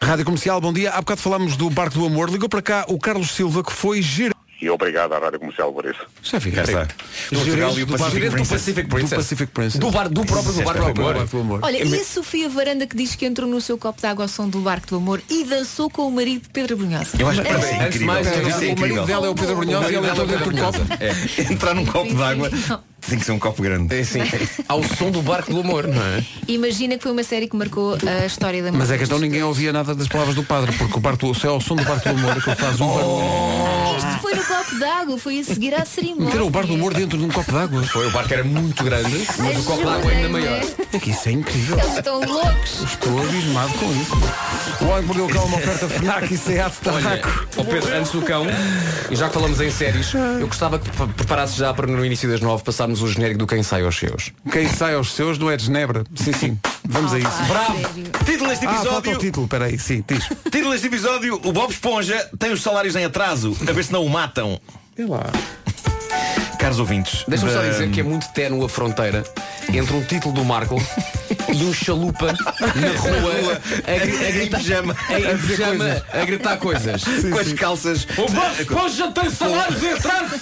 Rádio Comercial, bom dia. Há bocado falámos do Barco do Amor. Ligou para cá o Carlos Silva, que foi gerente. E obrigado à Rádio Comercial por isso. Já fica. Gerente do Pacific Princess. Do Pacific Princess. Do, bar, do próprio do Barco do Amor. do Amor. Olha, e a Sofia Varanda, que diz que entrou no seu copo de água ao som do Barco do Amor e dançou com o marido de Pedro Brunhosa. Eu acho que parece é incrível. Mais, é, é, é, é, o marido dela é o Pedro Brunhosa e ela entrou dentro do copo. Entrar num copo de água... Tem que ser um copo grande. É, sim. Ao som do Barco do Amor, não é? Imagina que foi uma série que marcou a história da música. Mas é que então ninguém ouvia nada das palavras do padre, porque o barco do... é ao som do Barco do Amor que ele faz um barulho. Oh! Isto foi no copo d'água, foi a seguir à cerimônia. Era o Barco do Amor dentro de um copo d'água. Foi, o barco era muito grande, mas é o copo d'água ainda maior. É que isso é incrível. Eles estão loucos. Estou abismado com isso. O Homem que Mordeu o Cão, uma oferta Fnac e SEAT Tarraco. Ó Pedro, antes do cão, e já que falamos em séries, eu gostava que preparasse já para no início das nove passarmos o genérico do Quem Sai aos Seus. Quem Sai aos Seus do Ed Sheeran. Sim, sim. Vamos oh, a isso. Pai, bravo! Sério? Título deste episódio. Ah, falta o título, peraí, sim, diz. Título deste episódio: o Bob Esponja tem os salários em atraso, a ver se não o matam. É lá. Caros ouvintes, deixa-me da... só dizer que é muito ténue a fronteira entre um título do Marco e um chalupa na rua a, a, a, gritar, a, a, pijama, a gritar coisas. Sim, com as calças. O Bob Esponja tem salários em atraso,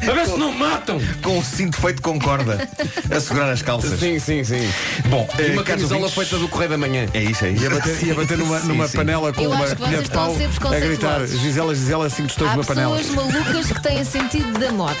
a ver se não matam. Com um cinto feito com corda a segurar as calças. Sim, sim, sim. Bom, e uma camisola ouvintes... feita do Correio da Manhã. É isso aí. É ia bater, ia bater numa, numa sim, panela sim. Com uma pilha de pau a gritar Gisela, Gisela, assim que estou numa panela. Há pessoas malucas que têm sentido da moda.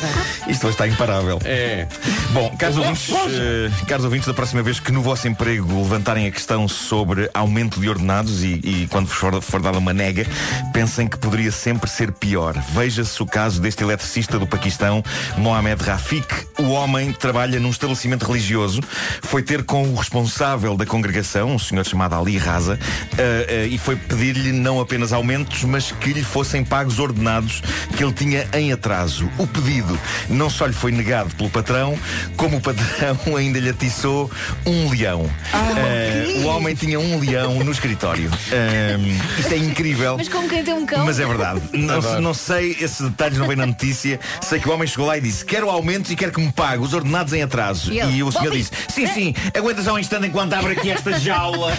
Isto hoje está imparável. É. Bom, caros ouvintes, uh, caros ouvintes, da próxima vez que no vosso emprego levantarem a questão sobre aumento de ordenados e, e quando vos for, for dada uma nega, pensem que poderia sempre ser pior. Veja-se o caso deste eletricista do Paquistão, Mohamed Rafiq. O homem trabalha num estabelecimento religioso, foi ter com o responsável da congregação, um senhor chamado Ali Raza, uh, uh, e foi pedir-lhe não apenas aumentos, mas que lhe fossem pagos ordenados que ele tinha em atraso. O pedido não só lhe foi negado pelo patrão, como o patrão ainda lhe atiçou um leão. Ah, uh, o homem tinha um leão no escritório. Uh, isto é incrível. Mas como quem tem um cão. Mas é verdade. Não, não sei, esses detalhes não vêm na notícia. Sei que o homem chegou lá e disse: quero aumentos e quero que me pague os ordenados em atraso. E, e o senhor disse: sim, sim, aguenta só um instante enquanto abre aqui esta jaula.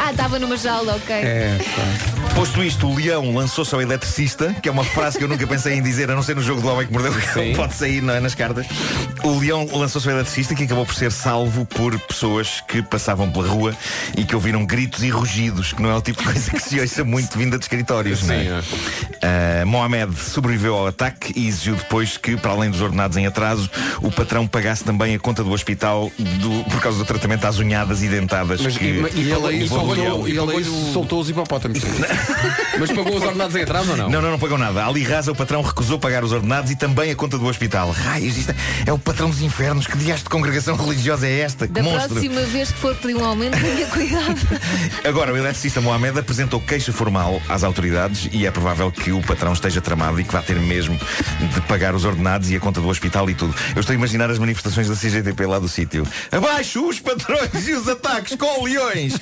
Ah, estava numa jaula, ok. É, tá. Posto isto, o leão lançou-se ao eletricista, que é uma frase que eu nunca pensei em dizer, a não ser no jogo do Homem que Mordeu o Cão. Pode sair não é, nas cartas. O leão lançou-se ao eletricista, que acabou por ser salvo por pessoas que passavam pela rua e que ouviram gritos e rugidos, que não é o tipo de coisa que se ouça muito vinda de escritórios. Sim, não é? É. Uh, Mohamed sobreviveu ao ataque e exigiu depois que, para além dos ordenados em atraso, o patrão pagasse também a conta do hospital do, por causa do tratamento às unhadas e dentadas. Mas que, e, e ele aí pagou, e ele soltou os hipopótamos. Mas pagou os ordenados em atraso ou não? Não, não, não pagou nada. Ali Raza, o patrão, recusou pagar os ordenados e também a conta do hospital. Raios, isto é o patrão dos infernos. Que dias de congregação religiosa é esta? Que da monstro. Próxima vez que for pedir um aumento, tenha cuidado. Agora, o eletricista Mohamed apresentou queixa formal às autoridades e é provável que o patrão esteja tramado e que vá ter mesmo de pagar os ordenados e a conta do hospital e tudo. Eu estou a imaginar as manifestações da C G T P lá do sítio. Abaixo os patrões e os ataques com leões.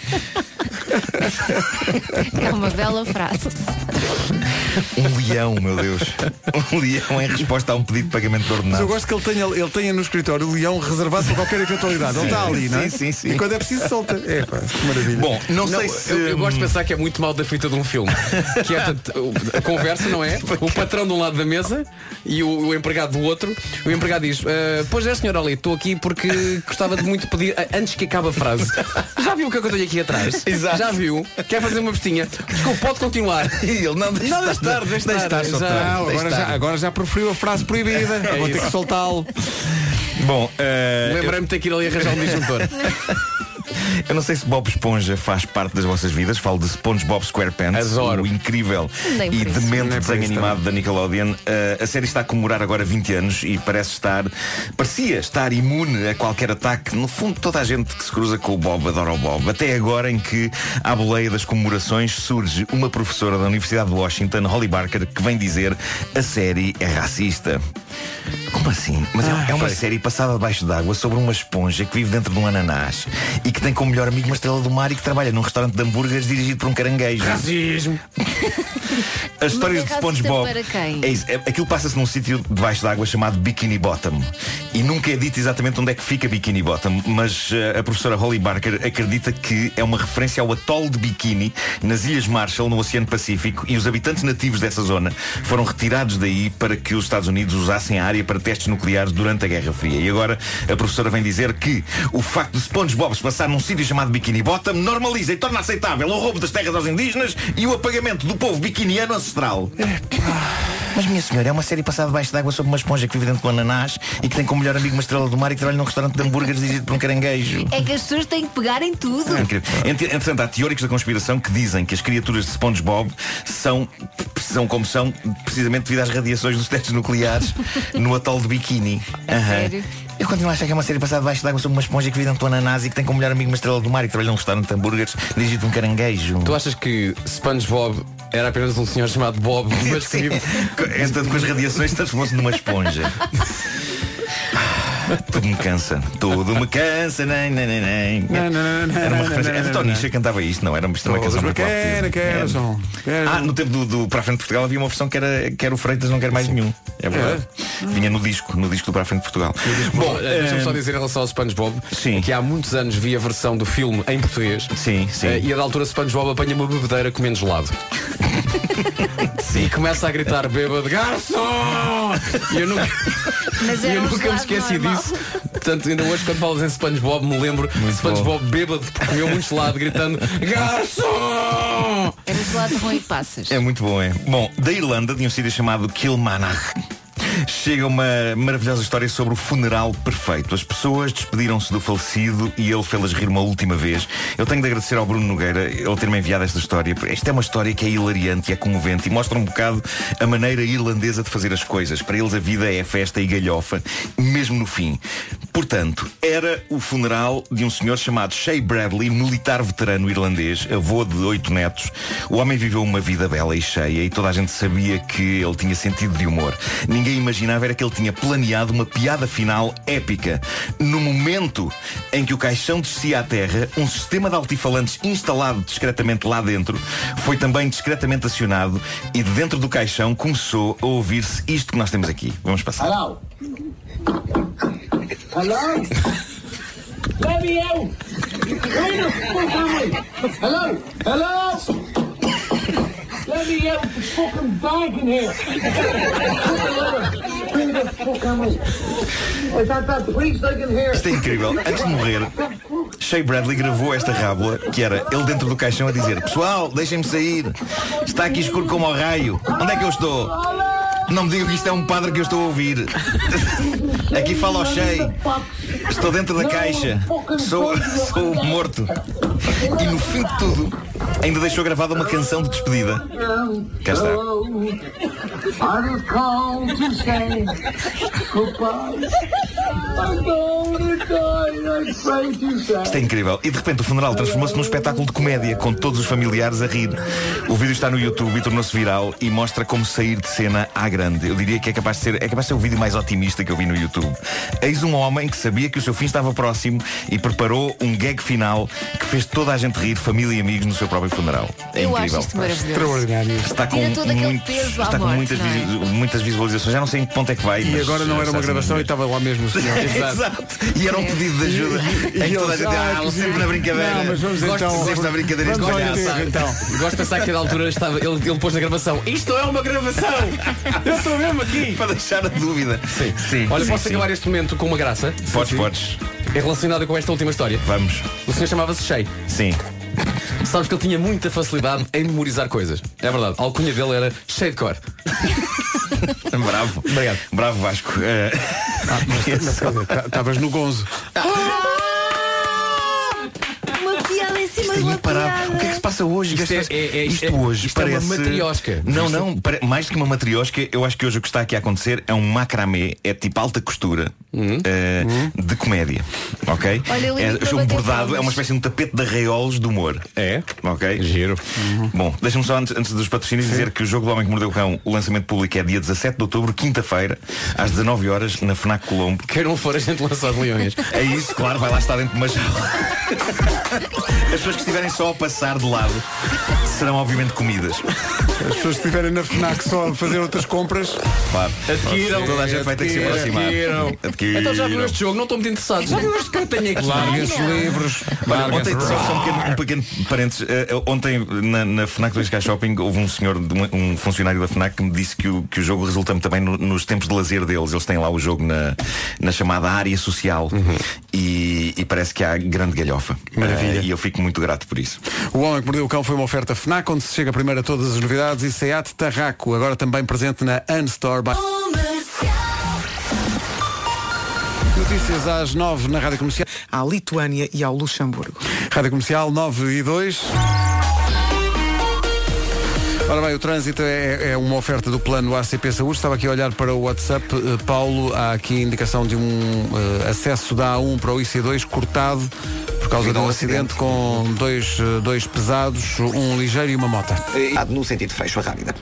É uma bela frase. Um leão, meu Deus. Um leão em resposta a um pedido de pagamento de ordenado. Mas eu gosto que ele tenha, ele tenha no escritório o leão reservado para qualquer eventualidade. Ele está ali, não é? Sim, sim, sim. E quando é preciso solta. É, pá, que maravilha. Bom, não, não sei se... Eu, eu gosto de pensar que é muito mal da fita de um filme. Que é a, a conversa, não é? O patrão de um lado da mesa e o, o empregado do outro. O empregado diz: uh, pois é, senhor Ali, estou aqui porque gostava de muito pedir, antes que acabe a frase. Já viu o que é que eu tenho aqui atrás? Exato. Já viu? Quer fazer uma vestinha? Desculpa, pode continuar. E ele não deixa de estar, deixa de estar. Não, agora, já, agora já proferiu a frase proibida. É, vou ter que soltá-lo. Bom, uh, lembrei-me de eu... ter que ir ali arranjar um disjuntor. Eu não sei se Bob Esponja faz parte das vossas vidas. Falo de SpongeBob SquarePants. Adoro. O incrível e demente desenho animado da Nickelodeon. uh, A série está a comemorar agora vinte anos e parece estar, parecia estar imune a qualquer ataque. No fundo, toda a gente que se cruza com o Bob adora o Bob. Até agora em que, à boleia das comemorações, surge uma professora da Universidade de Washington, Holly Barker, que vem dizer: a série é racista. Como assim? Mas ah, é uma foi. série passada debaixo d'água sobre uma esponja que vive dentro de um ananás e que tem como melhor amigo uma estrela do mar e que trabalha num restaurante de hambúrgueres dirigido por um caranguejo. Racismo! As histórias é de SpongeBob. É isso. Aquilo passa-se num sítio debaixo d'água chamado Bikini Bottom. E nunca é dito exatamente onde é que fica Bikini Bottom, mas uh, a professora Holly Barker acredita que é uma referência ao atol de Bikini nas Ilhas Marshall, no Oceano Pacífico, e os habitantes nativos dessa zona foram retirados daí para que os Estados Unidos usassem a área para testes nucleares durante a Guerra Fria. E agora a professora vem dizer que o facto de SpongeBob se passar num sítio chamado Bikini Bottom normaliza e torna aceitável o roubo das terras aos indígenas e o apagamento do povo biquiniano ancestral. Mas, minha senhora, é uma série passada debaixo d'água sobre uma esponja que vive dentro de um ananás e que tem como melhor amigo uma estrela do mar e que trabalha num restaurante de hambúrgueres dirigido por um caranguejo. É que as pessoas têm que pegar em tudo. É incrível. Entretanto, há teóricos da conspiração que dizem que as criaturas de SpongeBob são, são como são, precisamente devido às radiações dos testes nucleares no atol de Bikini. É uhum. sério? Eu continuo a achar que é uma série passada debaixo d'água sobre uma esponja que vive dentro de um ananás e que tem como melhor amigo uma estrela do mar e que trabalha num restaurante de hambúrgueres dirigido por um caranguejo. Tu achas que SpongeBob era apenas um senhor chamado Bob, mas que entanto com as radiações transformou-se numa esponja? Tudo me cansa, tudo me cansa. Nem, nem, nem, nem. Era uma referência. Era Tony Sheeran que cantava isto, não? Era uma canção muito forte. Ah, no tempo do, do Para a Frente de Portugal havia uma versão que era Quero Freitas, não quero mais nenhum. É verdade. É. Vinha no disco, no disco do Para a Frente de Portugal. Bom, é... deixa-me só dizer em relação ao SpongeBob, sim, que há muitos anos vi a versão do filme em português. Sim, sim. E a da altura SpongeBob apanha uma bebedeira comendo gelado. Sim. E começa a gritar bêbado: garçom! E eu nunca, mas eu nunca me esqueci normal. disso. Portanto, ainda hoje quando falas em SpongeBob me lembro de SpongeBob bêbado porque comeu muito gelado gritando: garçom! Era gelado ruim e passas. É muito bom, é. Bom, da Irlanda, de um sítio chamado Kilmarnock, chega uma maravilhosa história sobre o funeral perfeito. As pessoas despediram-se do falecido e ele fez-las rir uma última vez. Eu tenho de agradecer ao Bruno Nogueira ele ter-me enviado esta história. Esta é uma história que é hilariante e é comovente e mostra um bocado a maneira irlandesa de fazer as coisas. Para eles a vida é festa e galhofa, mesmo no fim. Portanto, era o funeral de um senhor chamado Shea Bradley, militar veterano irlandês, avô de oito netos. O homem viveu uma vida bela e cheia e toda a gente sabia que ele tinha sentido de humor. Ninguém imaginava era que ele tinha planeado uma piada final épica. No momento em que o caixão descia à terra, um sistema de altifalantes instalado discretamente lá dentro foi também discretamente acionado e de dentro do caixão começou a ouvir-se isto que nós temos aqui. Vamos passar. Hello. Hello. Let me out. Hello. Hello. Let me out the fucking bag in here. Who the fuck am I? Is that that priest I can hear? Isto é incrível. Antes de morrer, Shea Bradley gravou esta rábula que era ele dentro do caixão a dizer: pessoal, deixem-me sair. Está aqui escuro como ao raio. Onde é que eu estou? Não me digam que isto é um padre que eu estou a ouvir. Aqui fala o Shea. Estou dentro da caixa. Sou, sou morto. E no fim de tudo, ainda deixou gravada uma canção de despedida. Cá está. Isto é incrível. E de repente o funeral transformou-se num espetáculo de comédia, com todos os familiares a rir. O vídeo está no YouTube e tornou-se viral e mostra como sair de cena à grande. Eu diria que é capaz de ser, é capaz de ser o vídeo mais otimista que eu vi no YouTube. Eis um homem que sabia que o seu fim estava próximo e preparou um gag final que fez toda a gente rir, família e amigos, no seu próprio funeral. É eu incrível. Acho isto maravilhoso. Está com, muito, peso está com morte, muitas, é? muitas visualizações. Já não sei em que ponto é que vai. E mas, agora não era uma gravação e estava lá mesmo o senhor. Exato. E era um pedido de ajuda. E, e, e toda a gente, ah, sempre na brincadeira. Não, mas vamos gosto então, de sempre na brincadeira. Vamos gosto, de ter, então. gosto de pensar que a da altura estava, ele, ele pôs na gravação: isto é uma gravação! Eu estou mesmo aqui! Para deixar a dúvida. Sim. Sim. Olha, sim, posso sim. acabar este momento com uma graça? Podes, sim. podes. É relacionada com esta última história. Vamos. O senhor chamava-se Shea. Sim. Sabes que ele tinha muita facilidade em memorizar coisas. É verdade, a alcunha dele era Shea de Cor. Bravo. Obrigado. Bravo, Vasco. Estavas uh... ah, no Gonzo. Ah. isto é imparável. O que é que se passa hoje? Isto, isto, é, é, é, isto é, hoje isto parece... é uma matriosca. Não, não, para... mais do que uma matriosca, eu acho que hoje o que está aqui a acontecer é um macramé, é tipo alta costura uhum. Uh, uhum. de comédia. Ok? Olha, é, o bordado é uma espécie de um tapete de arraiolos de humor. É? Ok? Giro. Uhum. Bom, deixa-me só antes, antes dos patrocínios dizer que o jogo do Homem que Mordeu o Cão, o lançamento público é dia dezassete de outubro, quinta-feira, às dezanove horas, na FNAC Colombo. Quem não for, a gente lança os leões. É isso, claro, vai lá estar dentro de uma jaula. As pessoas que estiverem só a passar de lado serão obviamente comidas. As pessoas que estiverem na FNAC só a fazer outras compras, claro, adquiram. Toda a gente adquiram, vai ter que se aproximar. Adquiram. Adquiram. Então já viu este jogo, não estou muito interessado. Já viu este que eu tenho aqui. Larguem os livros. Larga. Ontem, só, só um pequeno, um pequeno parênteses. Uh, ontem na, na FNAC do Sky Shopping houve um senhor, um funcionário da FNAC que me disse que o, que o jogo resulta também no, nos tempos de lazer deles. Eles têm lá o jogo na, na chamada área social. Uhum. E, e parece que há grande galhofa. Maravilha. Uh, e eu fico muito grato por isso. O Homem que Mordeu o Cão foi uma oferta FNAC, onde se chega primeiro a todas as novidades, e SEAT Tarraco, agora também presente na Unstore. Notícias às nove na Rádio Comercial. À Lituânia e ao Luxemburgo. Rádio Comercial, nove e dois. Ora bem, o trânsito é, é uma oferta do plano A C P Saúde. Estava aqui a olhar para o WhatsApp. Uh, Paulo, há aqui indicação de um uh, acesso da A um para o I C dois cortado por causa de um acidente com dois, uh, dois pesados, um ligeiro e uma moto. No sentido fecho a rápida.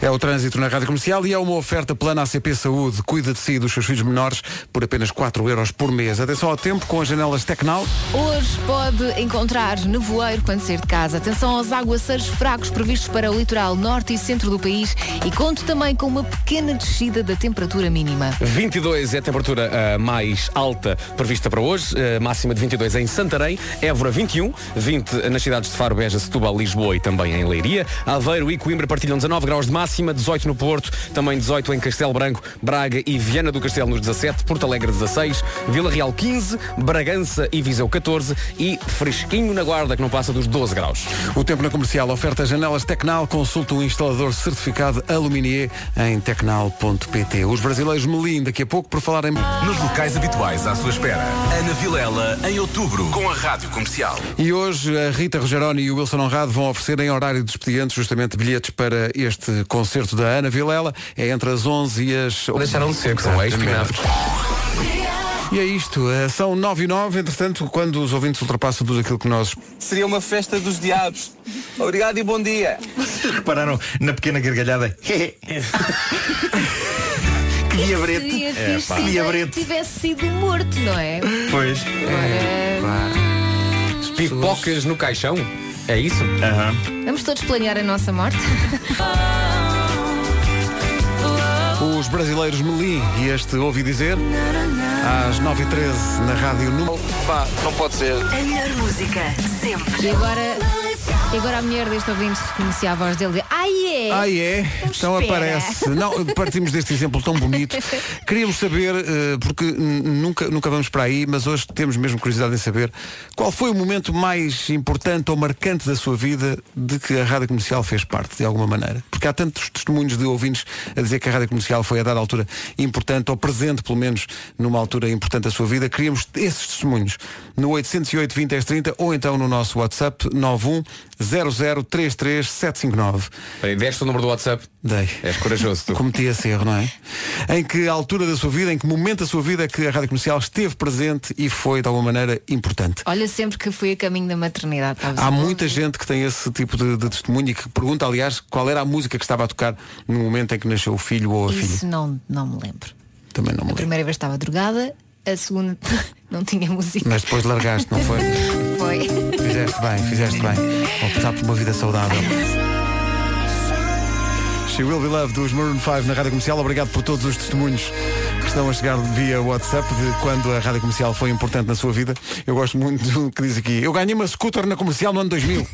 É o trânsito na Rádio Comercial e é uma oferta plano A C P Saúde. Cuida de si e dos seus filhos menores por apenas quatro euros por mês. Atenção ao tempo com as janelas Tecnal. Hoje pode encontrar nevoeiro quando sair de casa. Atenção aos aguaceiros fracos previstos para o litoral norte e centro do país, e conto também com uma pequena descida da temperatura mínima. vinte e dois é a temperatura uh, mais alta prevista para hoje, uh, máxima de vinte e dois em Santarém, Évora vinte e um, vinte nas cidades de Faro, Beja, Setúbal, Lisboa e também em Leiria. Aveiro e Coimbra partilham dezanove graus de máxima, dezoito no Porto, também dezoito em Castelo Branco, Braga e Viana do Castelo nos dezassete, Porto Alegre dezasseis, Vila Real quinze, Bragança e Viseu catorze e fresquinho na Guarda, que não passa dos doze graus. O tempo na Comercial, oferta janelas Tecnal, consulta um instalador certificado Aluminier em tecnal ponto pt. Os brasileiros Melim, daqui a pouco, por falarem nos locais habituais à sua espera. Ana Vilela, em outubro, com a Rádio Comercial. E hoje a Rita Rogeroni e o Wilson Honrado vão oferecer em horário de expediente justamente bilhetes para este concerto da Ana Vilela. É entre as onze e as... Deixaram de ser, que são ex-pinafres. E é isto, são nove e nove, entretanto, quando os ouvintes ultrapassam tudo aquilo que nós... Seria uma festa dos diabos. Obrigado e bom dia. Vocês repararam na pequena gargalhada? Que diabrete. Seria fixe se tivesse sido morto, não é? Pois. É, claro. Pipocas no caixão? É isso? Uhum. Vamos todos planear a nossa morte? Os brasileiros Melim e este Ouvi Dizer, às nove e treze na Rádio Número. Pá, não pode ser. A melhor música, sempre. E agora, e agora a mulher deste ouvinte reconhecia a voz dele. Ai é! Ai é! Então espera. Aparece. Não, partimos deste exemplo tão bonito. Queríamos saber, porque nunca, nunca vamos para aí, mas hoje temos mesmo curiosidade em saber qual foi o momento mais importante ou marcante da sua vida de que a Rádio Comercial fez parte, de alguma maneira. Porque há tantos testemunhos de ouvintes a dizer que a Rádio Comercial foi a dada altura importante, ou presente pelo menos numa altura importante da sua vida. Queríamos esses testemunhos no oito zero oito, vinte, dez, trinta ou então no nosso WhatsApp nove um zero zero três três sete cinco nove. Deste o número do WhatsApp? Dei. És corajoso tu. Cometi esse erro, não é? Em que altura da sua vida, em que momento da sua vida que a Rádio Comercial esteve presente e foi de alguma maneira importante? Olha, sempre que fui a caminho da maternidade. Há muita gente que tem esse tipo de, de testemunho e que pergunta, aliás, qual era a música que estava a tocar no momento em que nasceu o filho ou a filha. Isso não, não me lembro. Também não me lembro. A primeira vez estava drogada, a segunda não tinha música. Mas depois largaste, não foi? Foi. Fizeste bem, fizeste bem. Optar por uma vida saudável. She Will Be Loved dos Maroon cinco na Rádio Comercial. Obrigado por todos os testemunhos que estão a chegar via WhatsApp de quando a Rádio Comercial foi importante na sua vida. Eu gosto muito do que diz aqui. Eu ganhei uma scooter na Comercial no ano dois mil.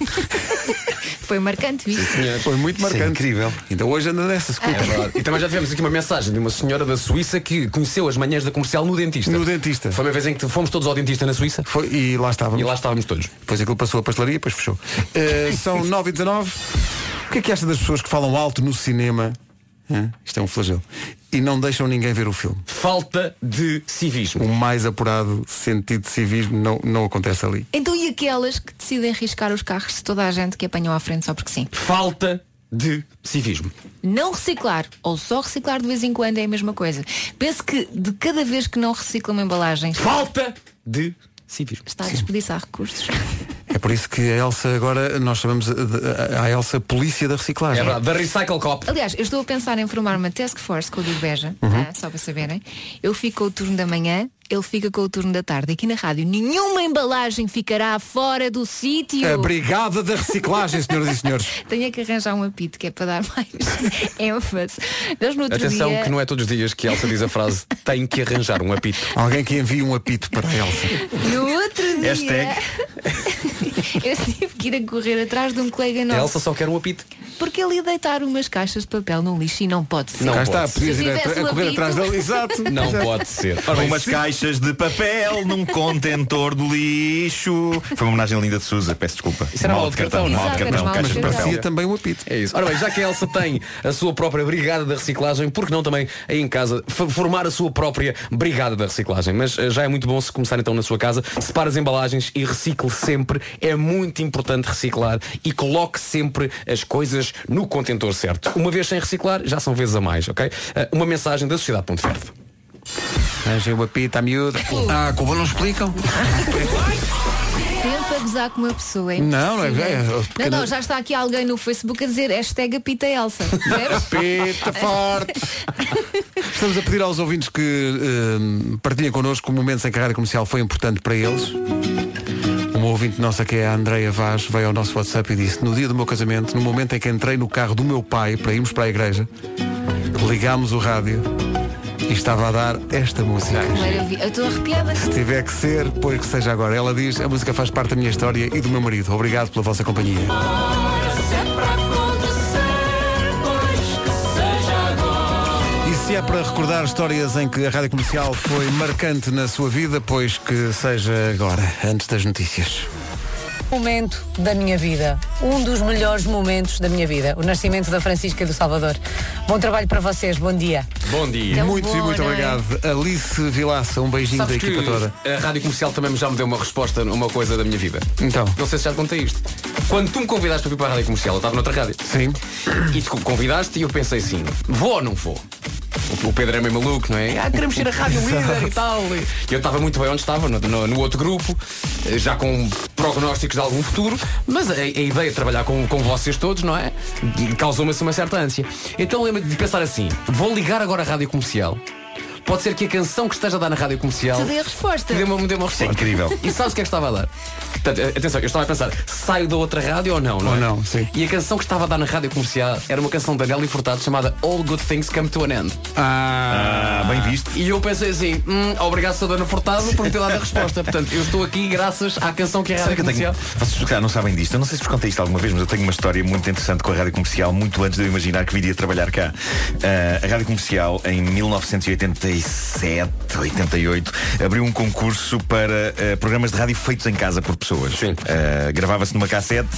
Foi marcante, viu? Foi muito marcante. Sim, incrível. Então hoje anda nessa scooter. É. E também já tivemos aqui uma mensagem de uma senhora da Suíça que conheceu as manhãs da Comercial no dentista. No dentista. Foi uma vez em que fomos todos ao dentista na Suíça. Foi, e lá estávamos. E lá estávamos todos. Depois aquilo passou a pastelaria, depois fechou. Uh, são nove e dezanove. O que é que acha das pessoas que falam alto no cinema? Hã? Isto é um flagelo. e não deixam ninguém ver o filme. Falta de civismo. O mais apurado sentido de civismo não, não acontece ali. Então e aquelas que decidem arriscar os carros de toda a gente que apanham à frente só porque sim? Falta de civismo. Não reciclar, ou só reciclar de vez em quando, é a mesma coisa. Penso que de cada vez que não reciclam embalagens... Falta de civismo. Está a desperdiçar recursos. É por isso que a Elsa agora, nós chamamos a Elsa Polícia da Reciclagem. É verdade, da Recycle Cop. Aliás, eu estou a pensar em formar uma task force com o Diogo Beja, uhum. tá? Só para saberem. Eu fico com o turno da manhã, ele fica com o turno da tarde. Aqui na rádio, nenhuma embalagem ficará fora do sítio. A Brigada da Reciclagem, senhoras e senhores. Tenho que arranjar um apito, que é para dar mais ênfase. Nós, no outro Atenção dia... que não é todos os dias que a Elsa diz a frase tem que arranjar um apito. Alguém que envie um apito para a Elsa. No outro dia... Hashtag... Eu tive que ir a correr atrás de um colega nosso. A Elsa só quer um apito. Porque ele ia deitar umas caixas de papel no lixo e não pode ser. Não, não está, pode ser. Se a correr apito... atrás dele, exato. Não pode ser. Ora, umas sim. caixas de papel num contentor de lixo. Foi uma homenagem linda de Sousa, peço desculpa. Isso era mal de cartão, não? Mal de cartão, caixas de papel. Parecia também um apito. É isso. Ora bem, já que a Elsa tem a sua própria brigada da reciclagem, por que não também aí em casa formar a sua própria brigada da reciclagem? Mas já é muito bom se começar então na sua casa. Separe as embalagens e recicle sempre. É muito importante reciclar e coloque sempre as coisas no contentor certo. Uma vez sem reciclar, já são vezes a mais, ok? Uma mensagem da Sociedade.Verde. Angel Bapita, a miúda. Ah, como não explicam? Sempre a gozar com uma pessoa, hein? Não, não é, é, é, é, é não, não, já está aqui alguém no Facebook a dizer hashtag apita Elsa. Apita forte. Estamos a pedir aos ouvintes que uh, partilhem connosco o momento em que a Rádio Comercial foi importante para eles. Uma ouvinte nossa, que é a Andreia Vaz, veio ao nosso WhatsApp e disse: no dia do meu casamento, no momento em que entrei no carro do meu pai para irmos para a igreja, ligámos o rádio e estava a dar esta música. Eu estou arrepiada. Se tiver que ser, pois que seja agora. Ela diz: a música faz parte da minha história e do meu marido. Obrigado pela vossa companhia. Se é para recordar histórias em que a Rádio Comercial foi marcante na sua vida, pois que seja agora, antes das notícias. Momento da minha vida. Um dos melhores momentos da minha vida. O nascimento da Francisca e do Salvador. Bom trabalho para vocês, bom dia. Bom dia. Tão muito bom, e muito obrigado. É? Alice Vilaça, um beijinho. Sabes da equipa toda. A Rádio Comercial também já me deu uma resposta a uma coisa da minha vida. Então. Não sei se já te contei isto. Quando tu me convidaste para vir para a Rádio Comercial, eu estava noutra rádio. Sim. E tu convidaste e eu pensei assim, vou ou não vou? O Pedro é meio maluco, não é? Ah, queremos ser a Rádio Líder e tal. Eu estava muito bem onde estava, no, no, no outro grupo, já com prognósticos de algum futuro, mas a, a ideia de trabalhar com, com vocês todos, não é? Causou-me assim uma certa ânsia. Então lembro-me de pensar assim, vou ligar agora a Rádio Comercial. Pode ser que a canção que esteja a dar na Rádio Comercial te dê a resposta. Deu uma, me deu uma resposta. Incrível. E sabes o que é que estava a dar? Portanto, atenção, eu estava a pensar, saio da outra rádio ou não, não é? Ou não, sim. E a canção que estava a dar na Rádio Comercial era uma canção da Nelly Furtado chamada All Good Things Come to an End. Ah, ah bem visto. E eu pensei assim, hum, obrigado, Sra. Dona Furtado, por me ter dado a resposta. Portanto, eu estou aqui graças à canção que é a Rádio Comercial. Tenho... Vocês já não sabem disto. Eu não sei se vos contei isto alguma vez, mas eu tenho uma história muito interessante com a Rádio Comercial, muito antes de eu imaginar que viria trabalhar cá. Uh, a Rádio Comercial, em mil novecentos e oitenta e sete, oitenta e oito, abriu um concurso para uh, programas de rádio feitos em casa por pessoas. Sim. Uh, gravava-se numa cassete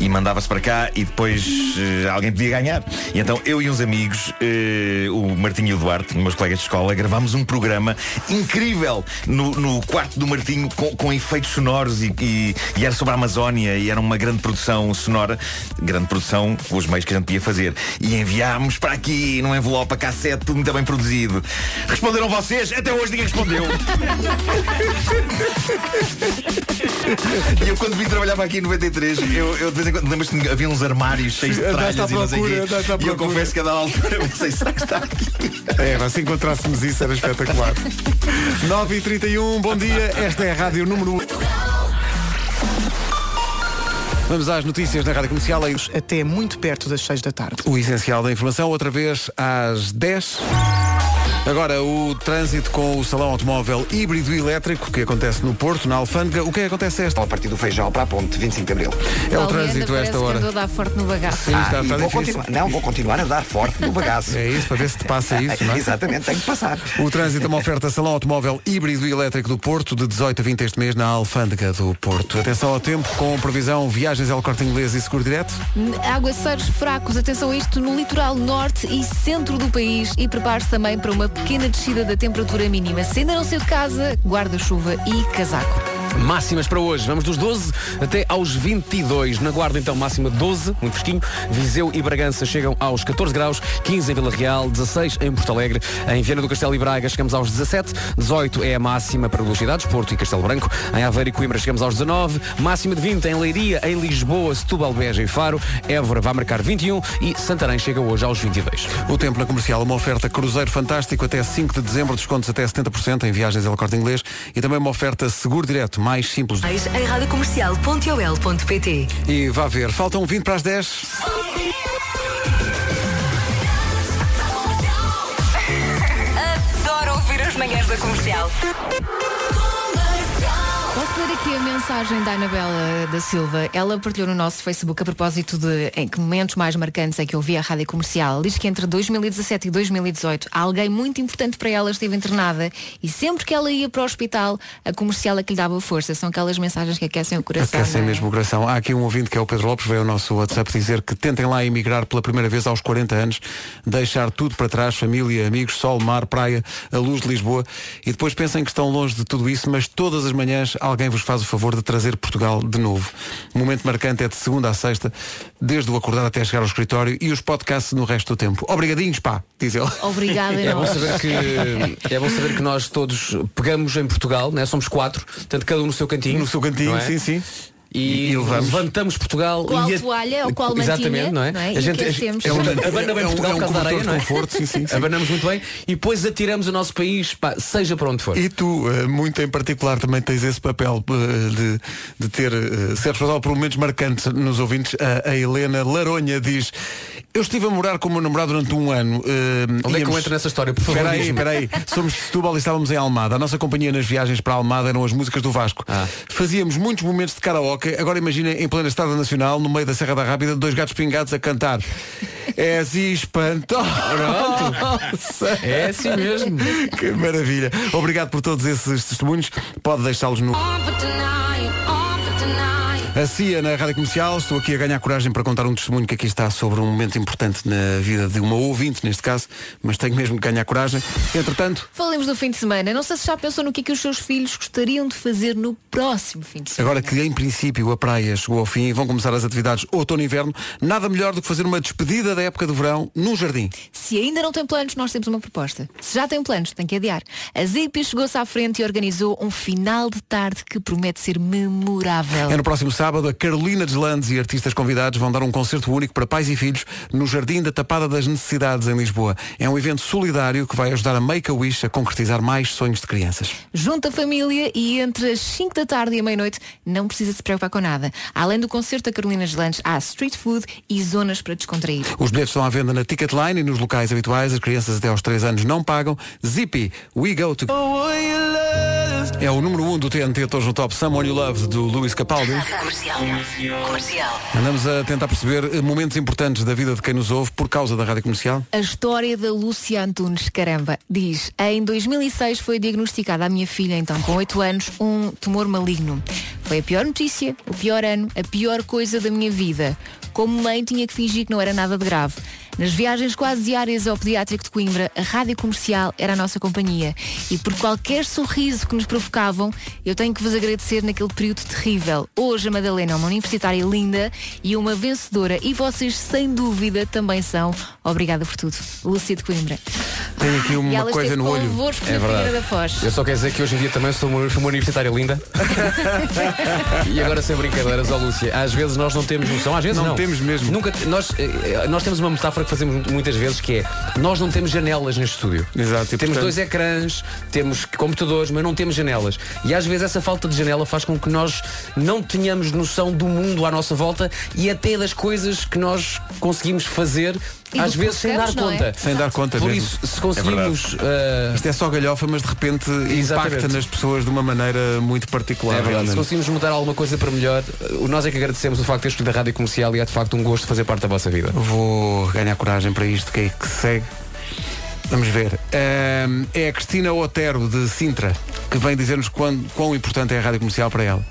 e mandava-se para cá e depois uh, alguém podia ganhar. E então eu e uns amigos, uh, o Martinho e o Duarte, meus colegas de escola, gravámos um programa incrível no, no quarto do Martinho com, com efeitos sonoros e, e, e era sobre a Amazónia e era uma grande produção sonora, grande produção, os meios que a gente podia fazer. E enviámos para aqui num envelope a cassete, tudo muito bem produzido. Responderam vocês? Até hoje ninguém respondeu. E eu quando vim trabalhar para aqui em noventa e três, eu, eu de vez em quando lembro-se que havia uns armários cheios de tralhas e não sei o quê. E eu confesso que a dada altura não sei se está aqui. É, mas se encontrássemos isso era espetacular. nove e trinta e um, bom dia. Esta é a Rádio Número um. Vamos às notícias da Rádio Comercial. Até muito perto das seis da tarde. O essencial da informação, outra vez às dez. Agora, o trânsito com o Salão Automóvel Híbrido e Elétrico, que acontece no Porto, na Alfândega. O que é que acontece esta? A partir do Feijão para a ponte, vinte e cinco de Abril. É o, o trânsito a esta hora. Que a dar forte no bagaço. Sim, ah, está, está vou continuar, não, vou continuar a dar forte no bagaço. É isso, para ver se te passa isso, não é? Exatamente, tem que passar. O trânsito é uma oferta Salão Automóvel Híbrido e Elétrico do Porto, de dezoito a vinte este mês, na Alfândega do Porto. Atenção ao tempo, com previsão viagens El Corte Inglés e Seguro Direto. Aguaceiros fracos, atenção a isto, no litoral norte e centro do país, e prepare-se também para uma pequena descida da temperatura mínima. Se ainda não saiu de casa, guarda-chuva e casaco. Máximas para hoje, vamos dos doze até aos vinte e dois. Na Guarda, então, máxima doze, muito fresquinho. Viseu e Bragança chegam aos catorze graus, quinze em Vila Real, dezasseis em Porto Alegre. Em Viana do Castelo e Braga chegamos aos dezassete, dezoito é a máxima para duas cidades, Porto e Castelo Branco. Em Aveiro e Coimbra chegamos aos dezanove, máxima de vinte em Leiria, em Lisboa, Setúbal, Beja e Faro. Évora vai marcar vinte e um e Santarém chega hoje aos vinte e dois. O tempo na Comercial, uma oferta Cruzeiro Fantástico até cinco de dezembro, descontos até setenta por cento em viagens El Corte Inglês, e também uma oferta Seguro Direto, mais simples em radiocomercial ponto o l ponto p t. E vá ver, faltam vinte para as dez. Adoro ouvir as manhãs da Comercial. Posso ler aqui a mensagem da Anabela da Silva. Ela partilhou no nosso Facebook a propósito de em que momentos mais marcantes é que ouvia a Rádio Comercial. Diz que entre dois mil e dezassete e dois mil e dezoito alguém muito importante para ela esteve internada, e sempre que ela ia para o hospital, a Comercial é que lhe dava força. São aquelas mensagens que aquecem o coração. Aquecem, não é? Mesmo o coração. Há aqui um ouvinte que é o Pedro Lopes, veio ao nosso WhatsApp dizer que tentem lá emigrar pela primeira vez aos quarenta anos, deixar tudo para trás, família, amigos, sol, mar, praia, a luz de Lisboa, e depois pensem que estão longe de tudo isso, mas todas as manhãs alguém vos faz o favor de trazer Portugal de novo. O momento marcante é de segunda à sexta, desde o acordar até chegar ao escritório, e os podcasts no resto do tempo. Obrigadinhos, pá, diz ele. Obrigada. É bom saber que, é bom saber que nós todos pegamos em Portugal, né? Somos quatro, tanto cada um no seu cantinho. No seu cantinho, é? Sim, sim. E, e levantamos Portugal. Qual e... toalha ou qual mantinha? Exatamente, não é? Não é? A gente é um, abana bem é um, Portugal, é um calda areia, não é? Conforto, sim, sim, sim. Abanamos muito bem e depois atiramos o nosso país, pá, seja para onde for. E tu, muito em particular, também tens esse papel de, de ter ser responsável por momentos marcantes nos ouvintes. A, a Helena Laronha diz: eu estive a morar com o meu namorado durante um ano. Onde é que eu entro nessa história, por favor? Peraí, peraí. Somos de Setúbal e estávamos em Almada. A nossa companhia nas viagens para Almada eram as músicas do Vasco. Ah. Fazíamos muitos momentos de karaoke. Agora imagina, em plena estrada nacional, no meio da Serra da Rábida, dois gatos pingados a cantar. É assim espantoso. É assim mesmo. Que maravilha. Obrigado por todos esses testemunhos. Pode deixá-los no... A SEA na Rádio Comercial. Estou aqui a ganhar coragem para contar um testemunho que aqui está sobre um momento importante na vida de uma ouvinte, neste caso, mas tenho mesmo que ganhar coragem. Entretanto... Falemos do fim de semana. Não sei se já pensou no que é que os seus filhos gostariam de fazer no próximo fim de semana. Agora que, em princípio, a praia chegou ao fim e vão começar as atividades outono e inverno, nada melhor do que fazer uma despedida da época do verão num jardim. Se ainda não tem planos, nós temos uma proposta. Se já tem planos, tem que adiar. A Zipi chegou-se à frente e organizou um final de tarde que promete ser memorável. É no próximo sábado. Sábado, a Carolina Landes e artistas convidados vão dar um concerto único para pais e filhos no Jardim da Tapada das Necessidades, em Lisboa. É um evento solidário que vai ajudar a Make-A-Wish a concretizar mais sonhos de crianças. Junta a família e entre as cinco da tarde e a meia-noite não precisa se preocupar com nada. Além do concerto da Carolina Landes, há street food e zonas para descontrair. Os bilhetes estão à venda na Ticketline e nos locais habituais. As crianças até aos três anos não pagam. Zippy, we go to... É o número um do T N T, todos no top. Someone You Love, do Luís Capaldi. Comercial. Comercial. Andamos a tentar perceber momentos importantes da vida de quem nos ouve por causa da Rádio Comercial. A história da Lúcia Antunes, caramba, diz: em dois mil e seis foi diagnosticada a minha filha, então com oito anos, um tumor maligno. Foi a pior notícia, o pior ano, a pior coisa da minha vida. Como mãe tinha que fingir que não era nada de grave. Nas viagens quase diárias ao pediátrico de Coimbra, a Rádio Comercial era a nossa companhia. E por qualquer sorriso que nos provocavam, eu tenho que vos agradecer naquele período terrível. Hoje a Madalena é uma universitária linda e uma vencedora. E vocês, sem dúvida, também são. Obrigada por tudo. Lúcia de Coimbra. Tenho aqui uma coisa no olho. É verdade. Da Foz. Eu só quero dizer que hoje em dia também sou uma, uma universitária linda. E agora, sem brincadeiras, ó Lúcia, às vezes nós não temos noção. Às vezes não. Não temos mesmo. Nunca, nós, nós temos uma metáfora que fazemos muitas vezes, que é, nós não temos janelas neste estúdio. Exato. Temos portanto... dois ecrãs, temos computadores, mas não temos janelas. E às vezes essa falta de janela faz com que nós não tenhamos noção do mundo à nossa volta e até das coisas que nós conseguimos fazer. E às vezes sem dar conta. É? Sem dar conta. Por mesmo. Isso, se conseguimos... É uh... Isto é só galhofa, mas de repente Exatamente. impacta nas pessoas de uma maneira muito particular. É verdade. Se conseguimos mudar alguma coisa para melhor, nós é que agradecemos o facto de ter escolhido a Rádio Comercial e é de facto um gosto fazer parte da vossa vida. Vou ganhar coragem para isto, que é que segue. Vamos ver. É a Cristina Otero, de Sintra, que vem dizer-nos quão, quão importante é a Rádio Comercial para ela.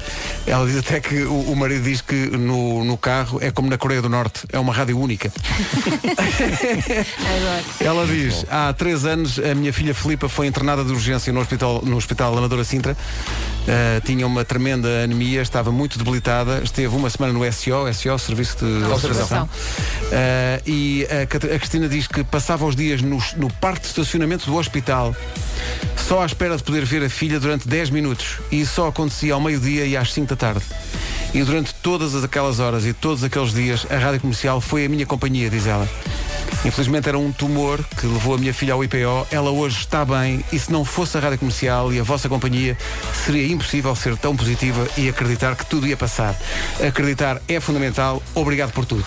Ela diz até que o, o marido diz que no, no carro é como na Coreia do Norte, é uma rádio única. Ela diz, há três anos a minha filha Filipa foi internada de urgência no hospital, no hospital Amadora Sintra. Uh, tinha uma tremenda anemia, estava muito debilitada, esteve uma semana no S O, S O, Serviço de Observação. Uh, e a, a Cristina diz que passava os dias no, no parque de estacionamento do hospital, só à espera de poder ver a filha durante dez minutos. E isso só acontecia ao meio-dia e às cinco da tarde. E durante todas aquelas horas e todos aqueles dias, a Rádio Comercial foi a minha companhia, diz ela. Infelizmente era um tumor que levou a minha filha ao I P O. Ela hoje está bem e se não fosse a Rádio Comercial e a vossa companhia, seria impossível ser tão positiva e acreditar que tudo ia passar. Acreditar é fundamental. Obrigado por tudo.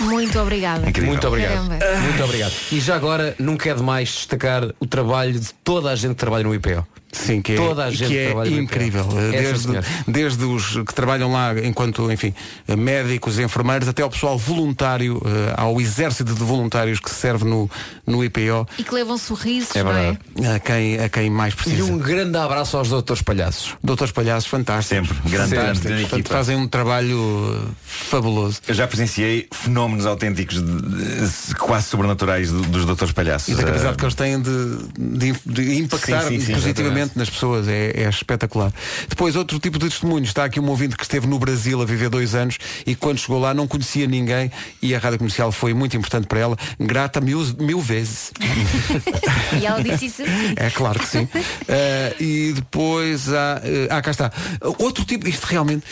Muito obrigada. Incrível. Muito obrigado. Caramba. Muito obrigado. E já agora, nunca é demais destacar o trabalho de toda a gente que trabalha no I P O. Sim, que é, Toda a gente que é trabalha incrível. Desde, desde os que trabalham lá enquanto, enfim, médicos, enfermeiros, até ao pessoal voluntário, ao exército de voluntários que serve no, no I P O. E que levam sorrisos, é verdade, não é? A quem, a quem mais precisa. E um grande abraço aos doutores palhaços. Doutores palhaços, fantásticos. Sempre, grande fantástico. Fazem um trabalho fabuloso. Eu já presenciei fenómenos autênticos, de, de, quase sobrenaturais dos doutores palhaços. E da capacidade que eles têm de, de, de impactar sim, sim, sim, positivamente nas pessoas, é, é espetacular. Depois, outro tipo de testemunho. Está aqui um ouvinte que esteve no Brasil a viver dois anos e quando chegou lá não conhecia ninguém e a Rádio Comercial foi muito importante para ela. Grata mil, mil vezes. E ela disse isso assim. É claro que sim. uh, E depois há, uh, ah, cá está. Outro tipo, isto realmente...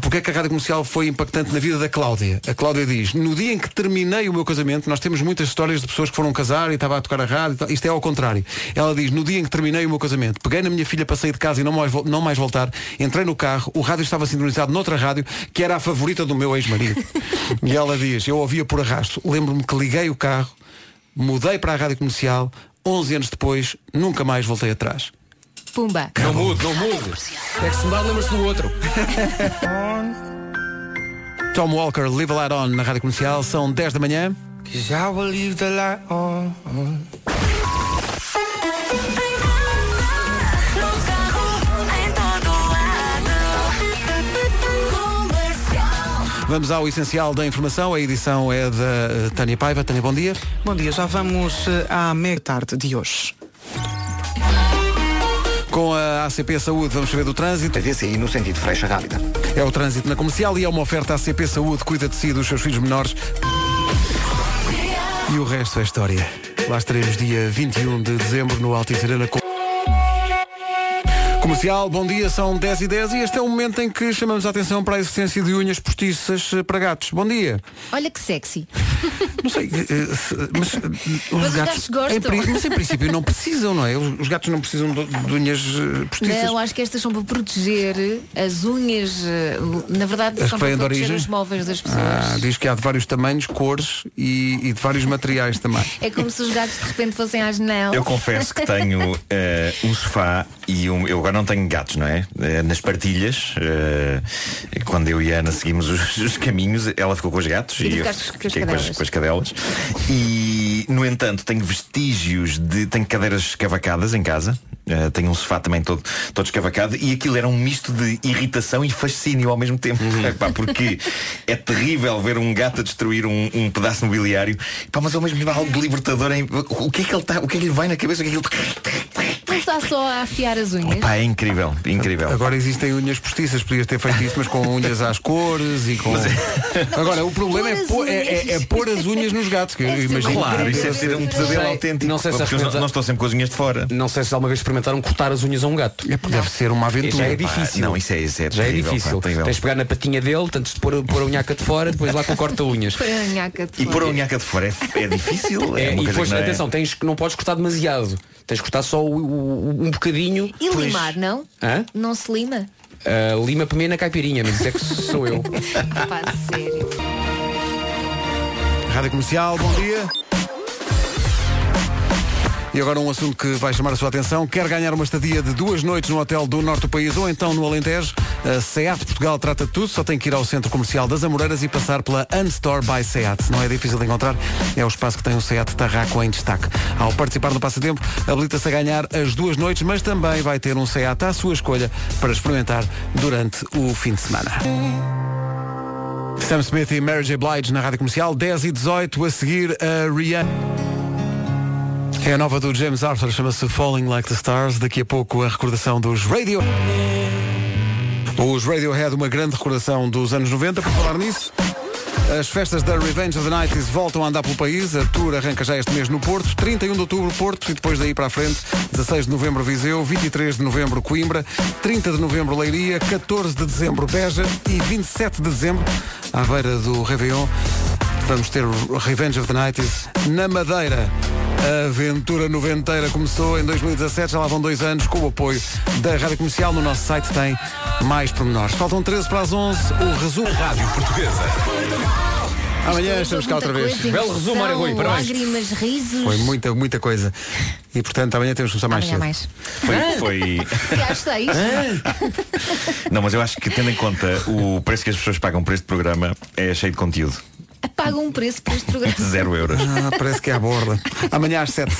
Porque é que a Rádio Comercial foi impactante na vida da Cláudia? A Cláudia diz, no dia em que terminei o meu casamento, nós temos muitas histórias de pessoas que foram casar e estava a tocar a rádio, isto é ao contrário. Ela diz, no dia em que terminei o meu casamento, peguei na minha filha, passei de casa e não mais, não mais voltar, entrei no carro, o rádio estava sintonizado noutra rádio, que era a favorita do meu ex-marido. E ela diz, eu ouvia por arrasto, lembro-me que liguei o carro, mudei para a Rádio Comercial, onze anos depois, nunca mais voltei atrás. Pumba. Não mude, não mude. É que se mudar lembra-se do outro. Tom Walker, Leave a Light On, na Rádio Comercial. São dez da manhã. Vamos ao essencial da informação. A edição é da Tânia Paiva. Tânia, bom dia. Bom dia, já vamos à meia tarde de hoje. Com a A C P Saúde vamos saber do trânsito. A D C I no sentido Freixa Rápida. É o trânsito na Comercial e é uma oferta A C P Saúde. Cuida de si e dos seus filhos menores. E o resto é história. Lá estaremos dia vinte e um de dezembro no Altice Arena. Comercial, bom dia, são dez e dez e este é o momento em que chamamos a atenção para a existência de unhas postiças para gatos. Bom dia. Olha que sexy. Não sei, mas os, mas gatos, os gatos gostam. Em, mas em princípio não precisam, não é? Os gatos não precisam de, de unhas postiças. Não, acho que estas são para proteger as unhas, na verdade as são para proteger origem? Os móveis das pessoas. Ah, diz que há de vários tamanhos, cores e, e de vários materiais também. É como se os gatos de repente fossem às não. Eu confesso que tenho uh, um sofá e um, eu agora não tenho gatos, não é? Nas partilhas, uh, quando eu e a Ana seguimos os, os caminhos, ela ficou com os gatos e, e eu fiquei com as, com as cadelas. E, no entanto, tenho vestígios de... Tenho cadeiras escavacadas em casa. Uh, tenho um sofá também todo, todo escavacado. E aquilo era um misto de irritação e fascínio ao mesmo tempo. Uhum. Epá, porque é terrível ver um gato a destruir um, um pedaço mobiliário. Epá, mas ao mesmo tempo há algo libertador. Em... O que é que ele está... O que é que lhe vai na cabeça? O que é que ele... não está só a afiar as unhas? Opa, é incrível, incrível. Agora existem unhas postiças, podias ter feito isso, mas com unhas às cores e com... Não, agora, o problema é pôr, é, é pôr as unhas nos gatos, que eu imagino. Claro, isso é ser um pesadelo autêntico. Não sei se porque não estou sempre com as unhas de fora. Não sei se alguma vez experimentaram cortar as unhas a um gato. É porque deve ser uma aventura. Já é difícil. Não, isso é, isso é já terrível, é difícil. Pá, tens de pegar na patinha dele, tanto de pôr, pôr a unhaca de fora, depois lá com o corta-unhas. E pôr a unhaca de fora é, é difícil. É, é uma e depois, não é... atenção, tens, não podes cortar demasiado. Tens de cortar só o, o, um bocadinho. E pois... limar, não? Hã? Não se lima? Uh, lima primeiro na caipirinha, mas isso é que sou eu. Pá, sério. Rádio Comercial, bom dia. E agora um assunto que vai chamar a sua atenção. Quer ganhar uma estadia de duas noites no hotel do norte do país ou então no Alentejo? A SEAT Portugal trata de tudo. Só tem que ir ao Centro Comercial das Amoreiras e passar pela Unstore by SEAT. Se não é difícil de encontrar, é o espaço que tem o SEAT Tarraco em destaque. Ao participar do passatempo, habilita-se a ganhar as duas noites, mas também vai ter um SEAT à sua escolha para experimentar durante o fim de semana. Sam Smith e Mary J. Blige na Rádio Comercial. Dez e dezoito, a seguir a Rihanna. É a nova do James Arthur, chama-se Falling Like the Stars. Daqui a pouco a recordação dos Radio... Os Radiohead, uma grande recordação dos anos noventa. Por falar nisso, as festas da Revenge of the Nights voltam a andar pelo país. A tour arranca já este mês no Porto. trinta e um de outubro, Porto, e depois daí para a frente, dezasseis de novembro, Viseu, vinte e três de novembro, Coimbra, trinta de novembro, Leiria, catorze de dezembro, Beja e vinte e sete de dezembro, à beira do Réveillon, vamos ter Revenge of the Nights na Madeira. A aventura noventeira começou em dois mil e dezassete, já lá vão dois anos, com o apoio da Rádio Comercial. No nosso site tem mais pormenores. Faltam treze para as onze, o resumo. Rádio Portuguesa. Amanhã estamos cá outra vez. Belo resumo, Mário Rui, parabéns. Lágrimas, risos. Foi muita, muita coisa. E portanto amanhã temos que começar mais cedo. Mais. Foi, foi... Acho seis. Não, mas eu acho que, tendo em conta o preço que as pessoas pagam por este programa, é cheio de conteúdo. Pagam um preço por este programa. Zero euros. Ah, parece que é a borda. Amanhã às sete.